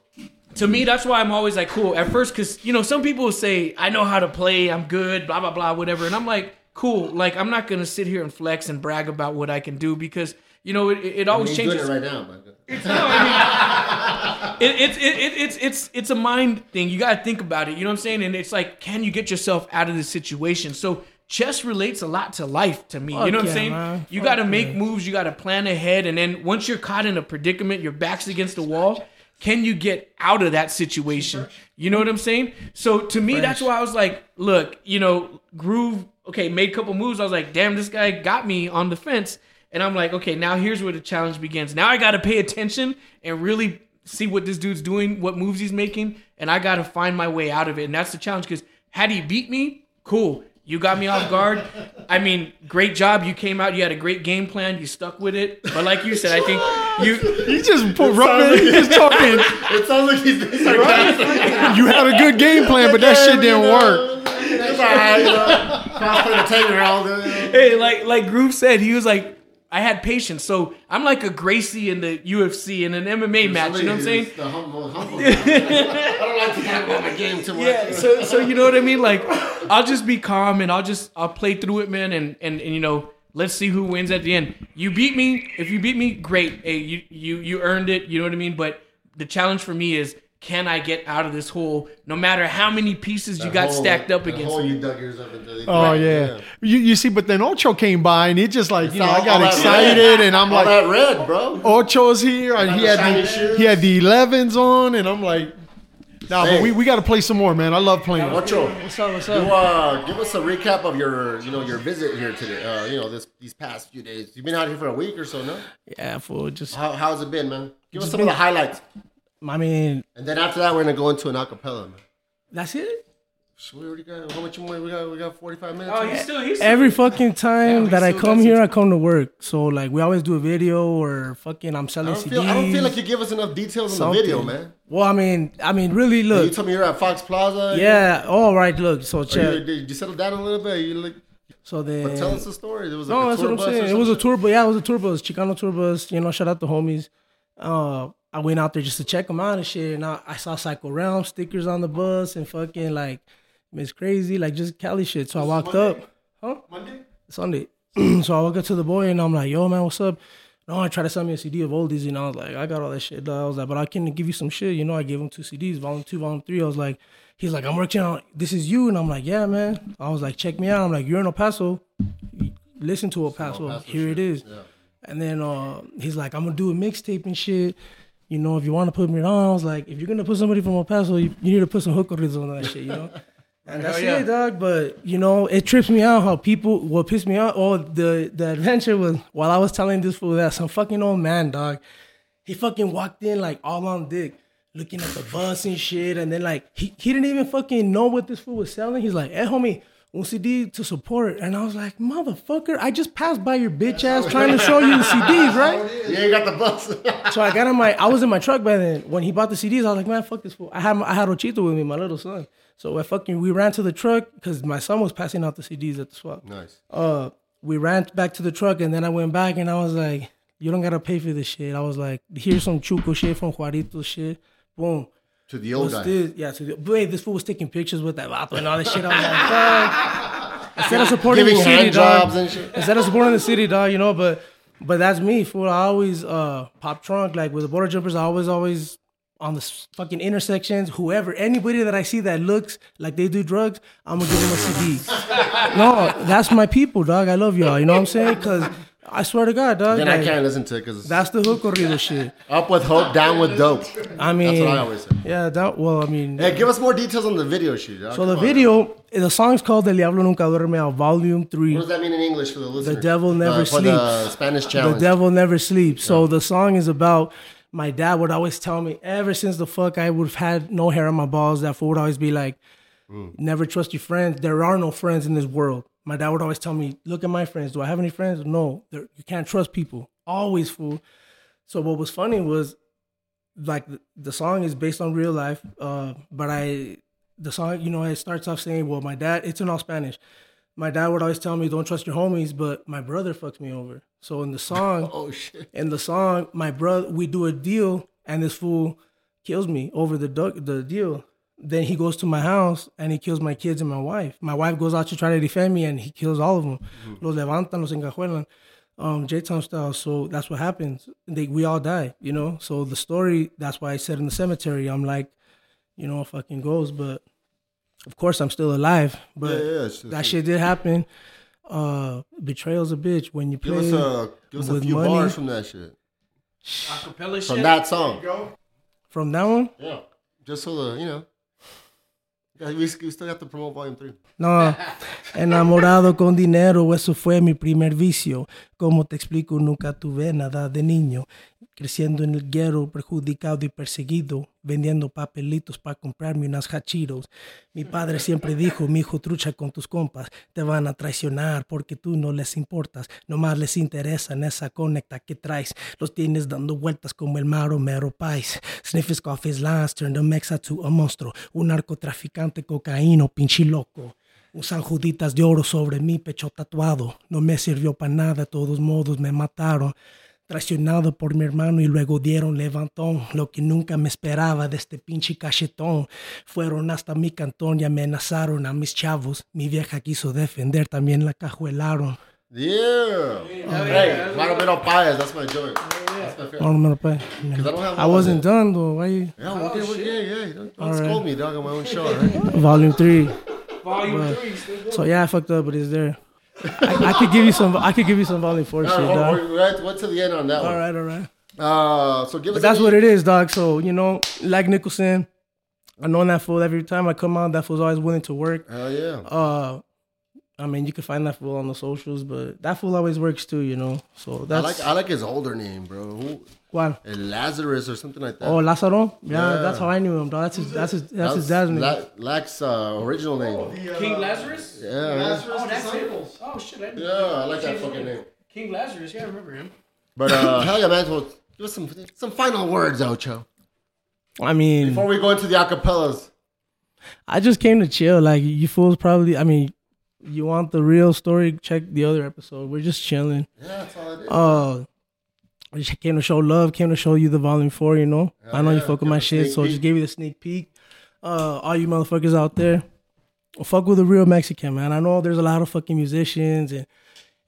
to me, that's why I'm always like, cool. At first, because, you know, some people say, I know how to play. I'm good, blah, blah, blah, whatever. And I'm like, cool. Like, I'm not going to sit here and flex and brag about what I can do because, you know, it always changes. You're doing it right now, man. It's a mind thing. You got to think about it. You know what I'm saying? And it's like, can you get yourself out of this situation? So chess relates a lot to life to me. Fuck, you know what I'm saying? Man. You got to make moves. You got to plan ahead. And then once you're caught in a predicament, your back's against the wall. Can you get out of that situation? You know what I'm saying? So to me, that's why I was like, look, you know, Groove, okay, made a couple moves. I was like, damn, this guy got me on the fence. And I'm like, okay, now here's where the challenge begins. Now I got to pay attention and really see what this dude's doing, what moves he's making. And I got to find my way out of it. And that's the challenge because had he beat me, cool. You got me off guard. I mean, great job. You came out. You had a great game plan. You stuck with it. But like you said, I think you just put rubbing. He's like, talking. It sounds like he's being sarcastic. You had a good game plan, but that shit didn't work. It's all right. Hey, like Groove said, he was like, I had patience. So I'm like a Gracie in the UFC in an MMA match. You know what I'm saying? The humble guy. I don't like to talk about my game too much. Yeah, so you know what I mean? Like, I'll just be calm and I'll play through it, man. And you know, let's see who wins at the end. You beat me. If you beat me, great. Hey, you earned it. You know what I mean? But the challenge for me is, can I get out of this hole? No matter how many pieces that you got stacked up against. Hole you dug yourself into. Oh yeah. You see, but then Ocho came by and it just like, you know, I got excited and I'm like, that red, bro. Ocho's here and he had the 11s on and I'm like, nah, but we got to play some more, man. I love playing. Ocho, what's up? You, give us a recap of your visit here today. You know, these past few days. You've been out here for a week or so, no? Yeah, fool. Just how's it been, man? Give us some of the highlights. I mean, and then after that, we're gonna go into an acapella, man. That's it. So we already got how much more? We got 45 minutes. Oh, he's still every fucking time that I come here, I come to work. So like, we always do a video or fucking I'm selling CDs. I don't feel like you give us enough details on the video, man. Well, I mean, really, look. You told me you're at Fox Plaza. Yeah. All right. Look. So check. Did you settle down a little bit? You like. So then, but tell us the story. There was like a tour bus. No, that's what I'm saying. It was a tour bus. Yeah, it was a tour bus. Chicano tour bus. You know, shout out the homies. I went out there just to check them out and shit, and I saw Psycho Realm stickers on the bus and fucking like, it's crazy, like just Cali shit. So I walked up, huh? Sunday. So I walked up to the boy and I'm like, yo man, what's up? No, I tried to sell me a CD of oldies, you know. I was like, I got all that shit. Though. I was like, but I can give you some shit, you know. I gave him 2 CDs, volume 2, volume 3. I was like, he's like, I'm working on This Is You, and I'm like, yeah man. I was like, check me out. I'm like, you're in El Paso, listen to El Paso. Paso here shit. It is. Yeah. And then he's like, I'm gonna do a mixtape and shit. You know, if you want to put me on, I was like, if you're going to put somebody from El Paso, you need to put some Hood Corridos on that shit, you know? And that's it, dog. But, you know, it trips me out how people, what pissed me off, the adventure was, while I was telling this fool that, some fucking old man, dog, he fucking walked in, like, all on dick, looking at the bus and shit. And then, like, he didn't even fucking know what this fool was selling. He's like, hey, homie, un CD to support. And I was like, motherfucker, I just passed by your bitch ass trying to show you the CDs, right? Yeah, you got the bus. So I got on I was in my truck by then. When he bought the CDs, I was like, man, fuck this fool. I had Ochito with me, my little son. So we ran to the truck because my son was passing out the CDs at the swap. Nice. We ran back to the truck, and then I went back, and I was like, you don't got to pay for this shit. I was like, here's some Chuco shit from Juarito shit. Boom. To the old guy. Wait, this fool was taking pictures with that vato and all that shit. I was like, fuck. Instead of supporting the city, dog. And shit. Instead of supporting the city, dog, you know, but that's me, fool. I always pop trunk. Like, with the border jumpers, I always on the fucking intersections, whoever, anybody that I see that looks like they do drugs, I'm going to give them a CD. No, that's my people, dog. I love y'all. You know what I'm saying? Because I swear to God, dog. Then like, I can't listen to it because that's the Hood Corridos shit. Up with hope, down with dope. I mean, that's what I always say. Yeah, Hey, give us more details on the video shoot. Dog. So the song's called El Diablo Nunca Duerme, Volume 3. What does that mean in English for the listeners? The Devil Never Sleeps. For the Spanish challenge. The Devil Never Sleeps. Yeah. So the song is about my dad would always tell me ever since the fuck I would have had no hair on my balls, that fool would always be like, never trust your friends. There are no friends in this world. My dad would always tell me, look at my friends. Do I have any friends? No. You can't trust people. Always, fool. So what was funny was, like, the song is based on real life, but the song, you know, it starts off saying, well, my dad, it's in all Spanish. My dad would always tell me, don't trust your homies, but my brother fucks me over. So in the song, my brother, we do a deal, and this fool kills me over the deal. Then he goes to my house and he kills my kids and my wife. My wife goes out to try to defend me and he kills all of them. Mm-hmm. Los levantan, los encajuelan, J-Town style. So that's what happens. We all die, you know? So the story, that's why I said in the cemetery, I'm like, you know, it fucking goes. But of course I'm still alive. But that shit did happen. Betrayal's a bitch. When you play give us a few money, bars from that shit. Acapella shit? From that song. From that one? Yeah. Just so the, you know. Yeah, we still have to promote volume 3. No, enamorado con dinero, eso fue mi primer vicio. Como te explico, nunca tuve nada de niño. Creciendo en el guero, perjudicado y perseguido, vendiendo papelitos para comprarme unas hachiros. Mi padre siempre dijo, mijo, trucha con tus compas, te van a traicionar porque tú no les importas, nomás les interesa en esa conecta que traes. Los tienes dando vueltas como el maro mero país. Sniffers, coffees, lines, turned a mexa to a monstruo, un narcotraficante, cocaíno, pinche loco. Usan juditas de oro sobre mi pecho tatuado, no me sirvió para nada, de todos modos me mataron. Traicionado por mi hermano y luego dieron levantón, lo que nunca me esperaba de este pinche cachetón. Fueron hasta mi cantón y amenazaron a mis chavos. Mi vieja quiso defender, también la cajuelaron. Yeah. Hey, Maromero Paez, that's my joke. That's my favorite. Maromero Paez. I wasn't done though. Why you? Yeah. Don't scold me, dog, on my own show, right? Volume 3. Volume 3. So yeah, I fucked up, but it's there. I could give you some volume 4 shit, dog. What's the end on that one? All right. So give us. That's what it is, dog. So you know, like Nicholson, I know that fool. Every time I come out, that fool's always willing to work. Hell yeah. I mean, you can find that fool on the socials, but that fool always works too, you know. So that's. I like his older name, bro. What? Lazarus or something like that. Oh, Lazaro? Yeah, that's how I knew him, dog. That's his dad's name. Lack's original name. Oh, King Lazarus? Yeah. Lazarus disciples. Oh, shit. I like that fucking name. King Lazarus. Yeah, I remember him. But hell yeah, man. Well, give us some final words, Ocho. I mean, before we go into the acapellas. I just came to chill. Like, you fools probably, I mean, you want the real story, check the other episode. We're just chilling. Yeah, that's all it is. I just came to show love, came to show you the volume 4, you know. I know you fuck with my shit, so just gave you the sneak peek. All you motherfuckers out there, fuck with a real Mexican, man. I know there's a lot of fucking musicians and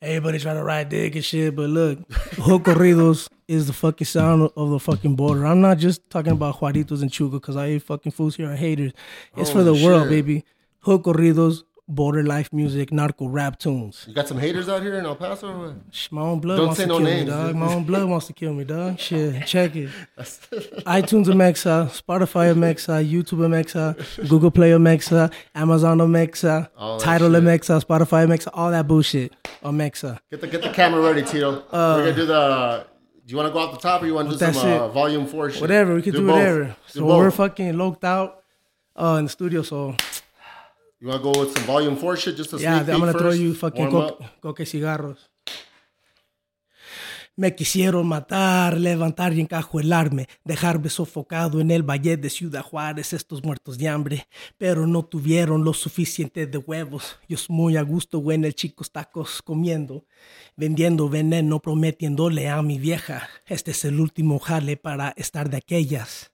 everybody trying to ride dick and shit, but look, Hood Corridos is the fucking sound of the fucking border. I'm not just talking about Juaritos and Chuco, because I hate fucking fools here are haters. It's for the world, baby. Hood Corridos. Border life music, narco rap tunes. You got some haters out here in El Paso or what? My own blood wants to kill me, dog. My own blood wants to kill me, dog. Shit, check it. iTunes of Mexa, Spotify of Mexa, YouTube of Mexa, Google Play of Mexa, Amazon of Mexa, Tidal of Mexa, Spotify of Mexa, all that bullshit of Mexa. Get the camera ready, Tito. We're going to do the... Do you want to go off the top or you want to do some volume 4 shit? Whatever, we can do whatever. So we're fucking locked out in the studio, so... You want to go with some volume 4 shit just to sneak peek first? Yeah, I'm going to throw you fucking coque cigarros. Me quisieron matar, levantar y encajuelarme, dejarme sofocado en el valle de Ciudad Juárez, estos muertos de hambre, pero no tuvieron lo suficiente de huevos. Yo soy muy a gusto, güey, en el Chicos Tacos comiendo, vendiendo veneno, prometiéndole a mi vieja. Este es el último jale para estar de aquellas.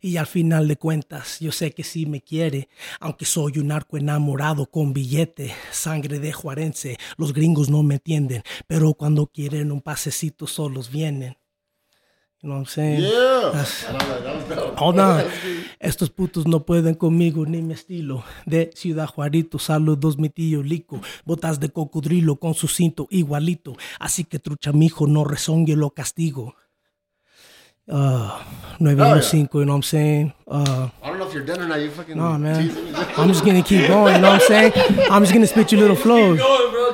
Y al final de cuentas, yo sé que sí me quiere, aunque soy un narco enamorado con billete, sangre de juarense, los gringos no me entienden, pero cuando quieren un pasecito solos vienen. You know what I'm saying? Yeah. Hold on. Estos putos no pueden conmigo ni mi estilo. De Ciudad Juarito, saludos mi tío Lico. Botas de cocodrilo con su cinto igualito. Así que trucha mijo, no rezongue lo castigo. 915, you know what I'm saying? I don't know if you're done or not. You fucking no, man. I'm just gonna keep going, you know what I'm saying? I'm just gonna spit you little flows. Keep going, bro.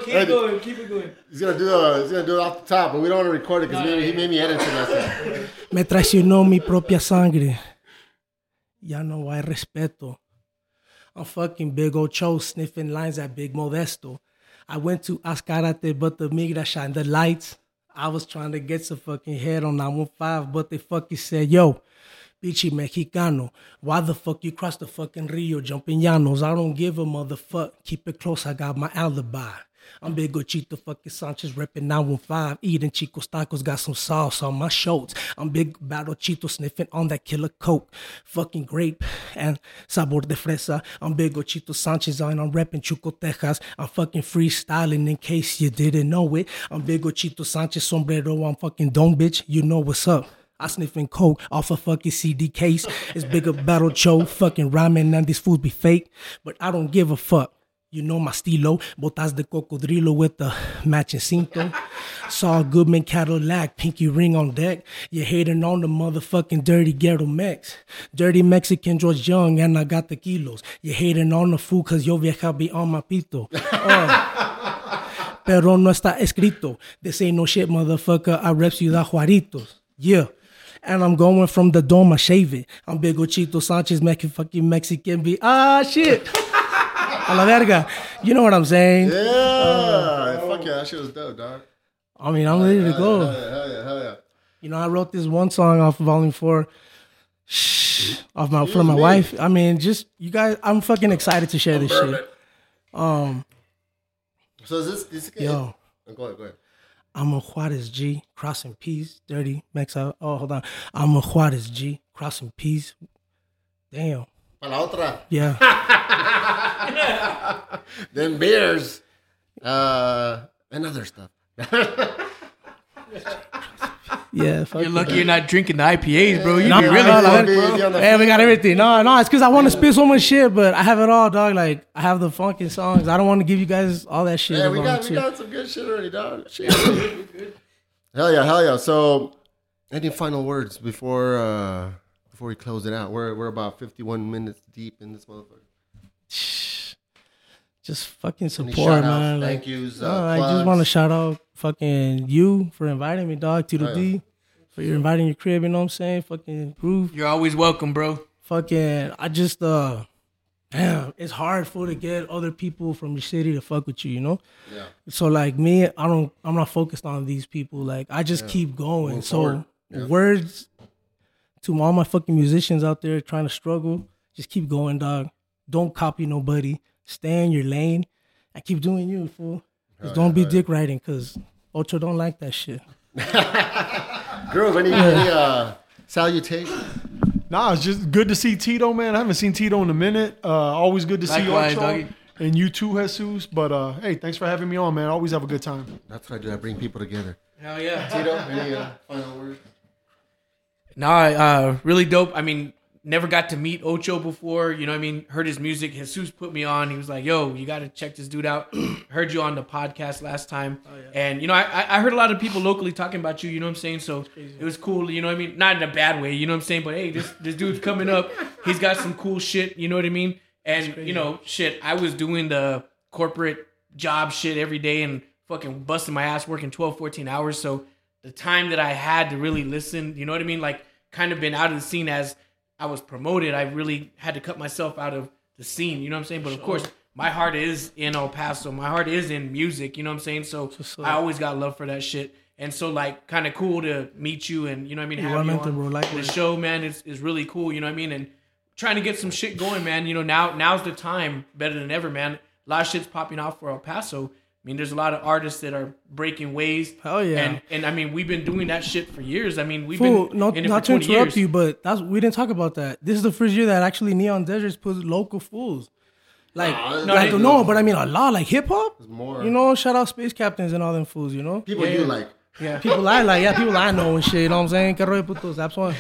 Keep it going. He's gonna do it off the top, but we don't want to record it because he made me edit it last time. Me traicionó mi propia sangre. Ya no hay respeto. I'm fucking Big Ocho sniffing lines at Big Modesto. I went to Azcárate, but the migra shined the lights. I was trying to get some fucking head on 915, but they fucking said, yo, bitchy Mexicano, why the fuck you cross the fucking Rio jumping Llanos? I don't give a motherfuck. Keep it close, I got my alibi. I'm Big Ochito fucking Sanchez repping 915, eating Chicos Tacos, got some sauce on my shorts. I'm Big Battle Chito sniffing on that killer coke, fucking grape and sabor de fresa. I'm Big Ochito Sanchez and I'm repping Chuco, Texas. I'm fucking freestyling in case you didn't know it. I'm Big Ochito Sanchez sombrero, I'm fucking dome bitch, you know what's up. I sniffing coke off a fucking CD case. It's Bigger Battle Cho fucking rhyming and these fools be fake, but I don't give a fuck. You know my estilo, botas de cocodrilo with the matching cinto. Saul Goodman Cadillac, pinky ring on deck. You're hating on the motherfucking dirty ghetto Mex. Dirty Mexican George Young, and I got the kilos. You're hating on the food cause yo vieja be on my pito. Pero no está escrito. This ain't no shit, motherfucker. I rep Ciudad Juaritos. Yeah. And I'm going from the dome, I shave it. I'm Big Ochito Sanchez, fucking Mexican be. Ah, shit. A la verga. You know what I'm saying? Yeah. Fuck yeah, that shit was dope, dog. I mean, I'm ready to go. Hell yeah. You know, I wrote this one song off of Volume 4 from my wife. I mean, just, you guys, I'm fucking excited to share this shit. So is this guy? Yo. Go ahead. I'm a Juarez G, crossing P's, dirty, Mex. Oh, hold on. I'm a Juarez G, crossing P's. Damn. Para la otra. Yeah. Then beers and other stuff. Yeah, fuck. You're lucky you're not drinking the IPAs, bro. Really, hey, we got everything. No, it's because I want to spit so much shit, but I have it all, dog. Like, I have the funky songs. I don't want to give you guys all that shit. Yeah, we got some good shit already, dog. Shit. Hell yeah. So, any final words before we close it out? We're about 51 minutes deep in this motherfucker. Just fucking support, man. Like, thank yous. I just want to shout out fucking you for inviting me, dog. Tito D for inviting your crib. You know what I'm saying? Fucking Groove. You're always welcome, bro. Fucking, I just damn, it's hard for to get other people from your city to fuck with you. You know? Yeah. So like me, I'm not focused on these people. Like I just keep going. Move forward. Words to all my fucking musicians out there trying to struggle. Just keep going, dog. Don't copy nobody. Stay in your lane. I keep doing you, fool. Just don't be dick riding, cause Ocho don't like that shit. Girls, any salutations? Nah, it's just good to see Tito, man. I haven't seen Tito in a minute. Always good to see Ocho. Doggy. And you too, Jesus. But hey, thanks for having me on, man. I always have a good time. That's what I do. I bring people together. Hell yeah. Tito, any final words? Nah, really dope. I mean, never got to meet Ocho before, you know what I mean? Heard his music. Jesus put me on. He was like, yo, you got to check this dude out. Heard you on the podcast last time. Oh, yeah. And, you know, I heard a lot of people locally talking about you, you know what I'm saying? So it was cool, you know what I mean? Not in a bad way, you know what I'm saying? But, hey, this dude's coming up. He's got some cool shit, you know what I mean? And, you know, shit, I was doing the corporate job shit every day and fucking busting my ass working 12, 14 hours. So the time that I had to really listen, you know what I mean? Like, kind of been out of the scene as I was promoted. I really had to cut myself out of the scene, you know what I'm saying? But of course, my heart is in El Paso. My heart is in music, you know what I'm saying? So I always got love for that shit. And so, like, kind of cool to meet you and, you know what I mean, have you on the show, man. It's really cool, you know what I mean? And trying to get some shit going, man. You know, now's the time, better than ever, man. A lot of shit's popping off for El Paso. I mean, there's a lot of artists that are breaking waves. Hell yeah. And I mean, we've been doing that shit for years. I mean, we've been in it for 20 years. Not to interrupt you, but we didn't talk about that. This is the first year that actually Neon Deserts put local fools. But I mean, a lot. Like hip-hop. There's more. You know, shout out Space Captains and all them fools, you know? People you like. Yeah, people I like. Yeah, people I know and shit. You know what I'm saying? That's one.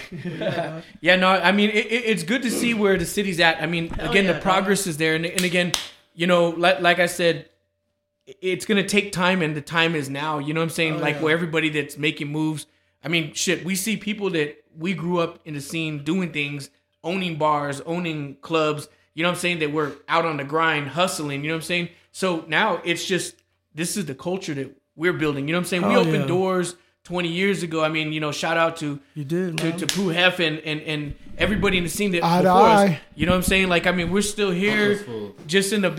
Yeah, no, I mean, it's good to see where the city's at. I mean, the progress is there. And again, you know, like I said, it's going to take time, and the time is now. You know what I'm saying? Where everybody that's making moves. I mean, shit, we see people that we grew up in the scene doing things, owning bars, owning clubs. You know what I'm saying? That we're out on the grind, hustling. You know what I'm saying? So now it's just, this is the culture that we're building. You know what I'm saying? We opened doors 20 years ago. I mean, you know, shout out to Pooh Hev and everybody in the scene that before us. You know what I'm saying? Like, I mean, we're still here, just in the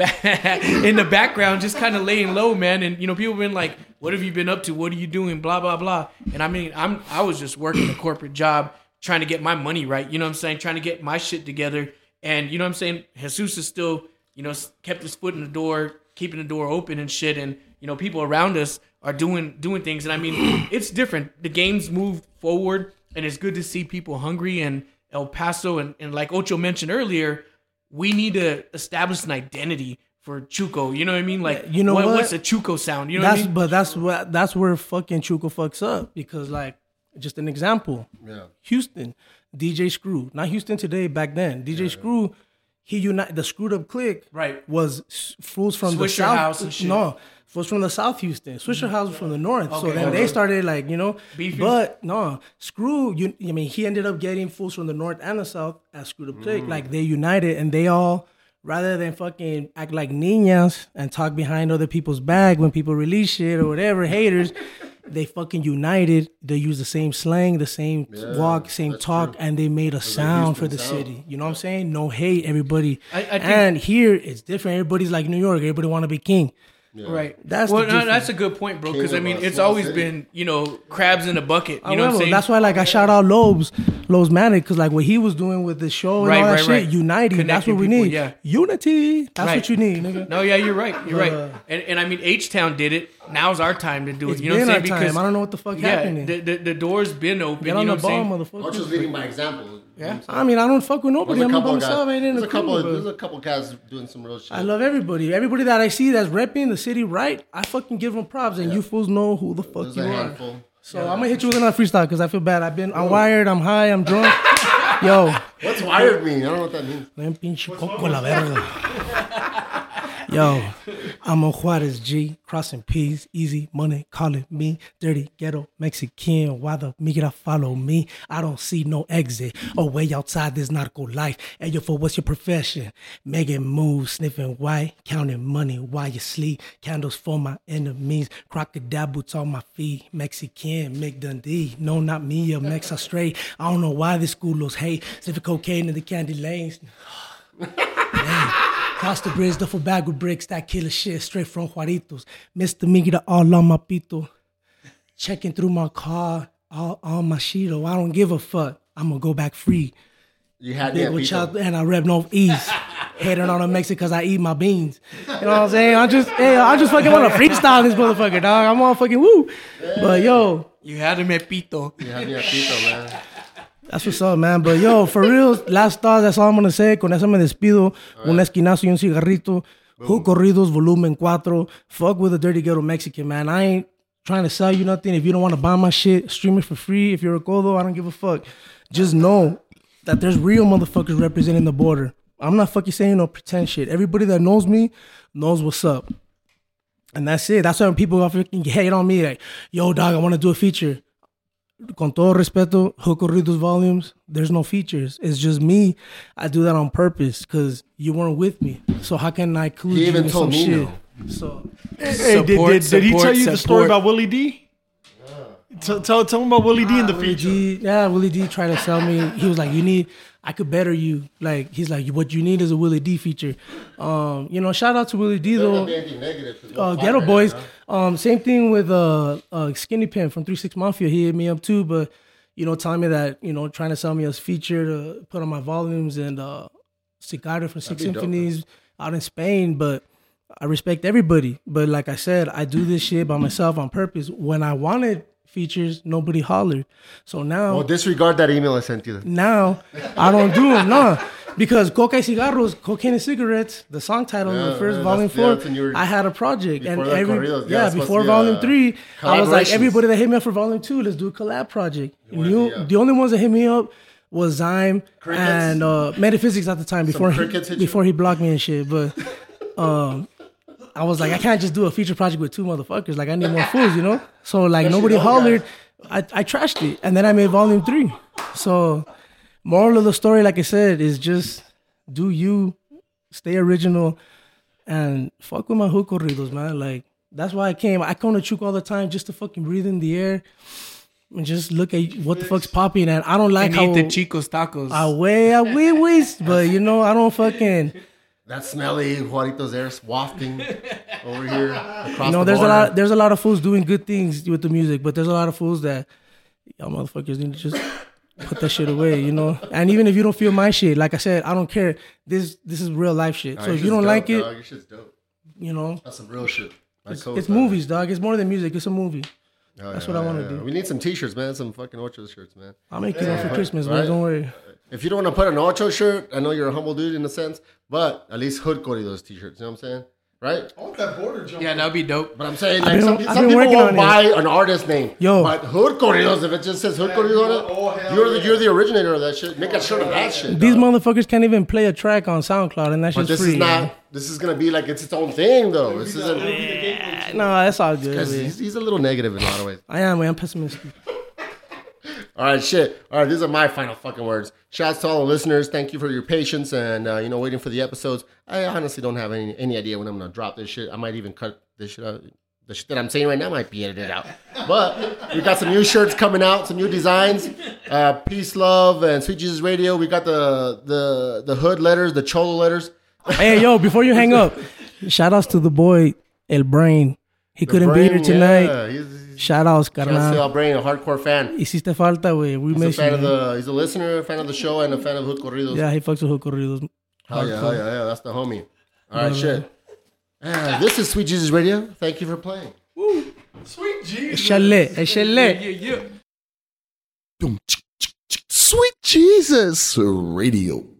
background, just kind of laying low, man. And you know, people have been like, "What have you been up to? What are you doing?" Blah blah blah. And I mean, I was just working a corporate job, trying to get my money right. You know what I'm saying? Trying to get my shit together. And you know what I'm saying? Jesus is still, you know, kept his foot in the door, keeping the door open and shit. And you know, people around us are doing things. And I mean, it's different. The game's moved forward, and it's good to see people hungry. And El Paso, and like Ocho mentioned earlier, we need to establish an identity for Chuco. You know what I mean? Like, you know what's a Chuco sound? You know what I mean? But that's where fucking Chuco fucks up. Because like, just an example. Yeah. Houston, DJ Screw. Not Houston today, back then. DJ Screw, he united the Screwed Up Clique. Right. Was fools from the South. House and shit. No. Was from the South Houston. Swisher House was from the North. Okay, so then they started like, you know, beefy. But no, Screw, I mean, he ended up getting fools from the North and the South at Screwed Up Clique. Like they united, and they all, rather than fucking act like niñas and talk behind other people's back when people release shit or whatever, haters, they fucking united. They used the same slang, the same walk, same talk, and they made a sound for the city. You know what I'm saying? No hate, everybody. And here it's different. Everybody's like New York. Everybody want to be king. Yeah. Right. That's a good point, bro. Because I mean, it's always been, you know, crabs in a bucket. You know what I'm saying? That's why, like, I shout out Loeb's Manic, because like what he was doing with the show and all that shit, uniting. Connecting, that's what we need. Yeah. Unity. That's what you need, nigga. No, yeah, you're right. You're right. And I mean, H-Town did it. Now's our time to do it. You know what I'm saying? Because I don't know what the fuck happened. The door's been open. You know what I'm saying? Ocho's leading by example. Yeah. I mean, I don't fuck with nobody. I'm not by myself. There's a couple guys doing some real shit. I love everybody. Everybody that I see that's repping the city, right? I fucking give them props, and you fools know who the fuck you are. So I'm gonna hit you with another freestyle because I feel bad. I'm wired. I'm high. I'm drunk. Yo, what's wired mean? I don't know what that means. Yo, I'm on Juarez G, crossing P's, easy money, call it me, dirty ghetto Mexican, why the migra follow me? I don't see no exit or way outside this narco life. Hey, yo, for what's your profession? Making moves, sniffing white, counting money while you sleep, candles for my enemies, crocodile boots on my feet, Mexican, Mick Dundee, no, not me, a Mex are straight. I don't know why this gulos hate, sniffing cocaine in the candy lanes. Cross the bridge, duffel bag with bricks, that killer shit, straight from Juaritos. Mr. Migra all on my pito. Checking through my car, all on my Shiro. I don't give a fuck. I'm gonna go back free. You had that pito. And I rep Northeast. Hating on the Mexican because I eat my beans. You know what I'm saying? I just fucking want to freestyle this motherfucker, dog. I'm all fucking woo. But yo. You had him at pito. You had me at pito, man. That's what's up, man. But yo, for real, last thoughts, that's all I'm going to say. Con eso me despido. Right. Un esquinazo y un cigarrito. Hood Corridos, volumen 4. Fuck with a dirty ghetto Mexican, man. I ain't trying to sell you nothing. If you don't want to buy my shit, stream it for free. If you're a codo, I don't give a fuck. Just know that there's real motherfuckers representing the border. I'm not fucking saying no pretend shit. Everybody that knows me knows what's up. And that's it. That's why when people fucking hate on me, like, yo, dog, I want to do a feature. Con todo respeto, Hood Corridos volumes, there's no features. It's just me. I do that on purpose because you weren't with me. So how can I include you in some shit? So, did he tell you the story about Willie D? Yeah. Tell him about Willie D in the feature. Yeah, Willie D tried to sell me. He was like, you need... I could better you. Like, he's like, what you need is a Willie D feature. You know, shout out to Willie D though. Ghetto Boys. Same thing with Skinny Pimp from 3-6 Mafia. He hit me up too, but you know, telling me that, you know, trying to sell me a feature to put on my volumes, and Cigarra from Six Symphonies out in Spain. But I respect everybody. But like I said, I do this shit by myself on purpose. When I wanted features, nobody hollered. So now... Well, disregard that email I sent you. Now, I don't do them, nah. Because Coca y Cigarros, Cocaine and Cigarettes, the song title, the first volume 4, I had a project. And before volume 3, I was like, everybody that hit me up for volume 2, let's do a collab project. The only ones that hit me up was Zyme and Metaphysics at the time, before he blocked me and shit. But... I was like, I can't just do a feature project with two motherfuckers. Like, I need more fools, you know? So, like, nobody hollered. I trashed it. And then I made volume 3. So, moral of the story, like I said, is just do you, stay original, and fuck with my Hood Corridos, man. Like, that's why I came. I come to Chuco all the time just to fucking breathe in the air and just look at what the fuck's popping. And I don't like and how... And eat the Chico's tacos. I waste. But, you know, I don't fucking... That smelly Juaritos air wafting over here. Across the there's border. There's a lot of fools doing good things with the music, but there's a lot of fools that y'all motherfuckers need to just put that shit away, you know. And even if you don't feel my shit, like I said, I don't care. This is real life shit. So if you don't like it, your shit's dope. You know, that's some real shit. It's movies, dog. It's more than music. It's a movie. That's what I want to do. We need some T-shirts, man. Some fucking Ocho shirts, man. I'll make you one for Christmas, man. Right? Don't worry. If you don't want to put an Ocho shirt, I know you're a humble dude in a sense, but at least Hood Corridos T-shirts. You know what I'm saying? Right? I want that border jump. Yeah, that'd be dope. But I'm saying, like, some people won't buy an artist name. But Hood Corridos, if it just says Hood Corridos on it, you're the originator of that shit. Make a shirt of that shit. These motherfuckers can't even play a track on SoundCloud, and that shit's free. This is gonna be like its own thing, though. This isn't. No, that's all good. Because he's a little negative in a lot of ways. I am, man. I'm pessimistic. All right, shit. All right, these are my final fucking words. Shouts to all the listeners. Thank you for your patience and, you know, waiting for the episodes. I honestly don't have any idea when I'm going to drop this shit. I might even cut this shit out. The shit that I'm saying right now might be edited out. But we got some new shirts coming out, some new designs. Peace, love, and Sweet Jesus Radio. We got the hood letters, the cholo letters. Hey, yo, before you hang up, shout outs to the boy, El Brain. He couldn't be here tonight. Yeah, shout outs, carnal. El Brain, a hardcore fan. Hiciste falta, güey. We miss you. He's a listener, a fan of the show, and a fan of Hood Corridos. Yeah, he fucks with Hood Corridos. Oh yeah. That's the homie. All right, shit. Yeah, this is Sweet Jesus Radio. Thank you for playing. Woo. Sweet Jesus. Chalet. Yeah. Sweet Jesus Radio.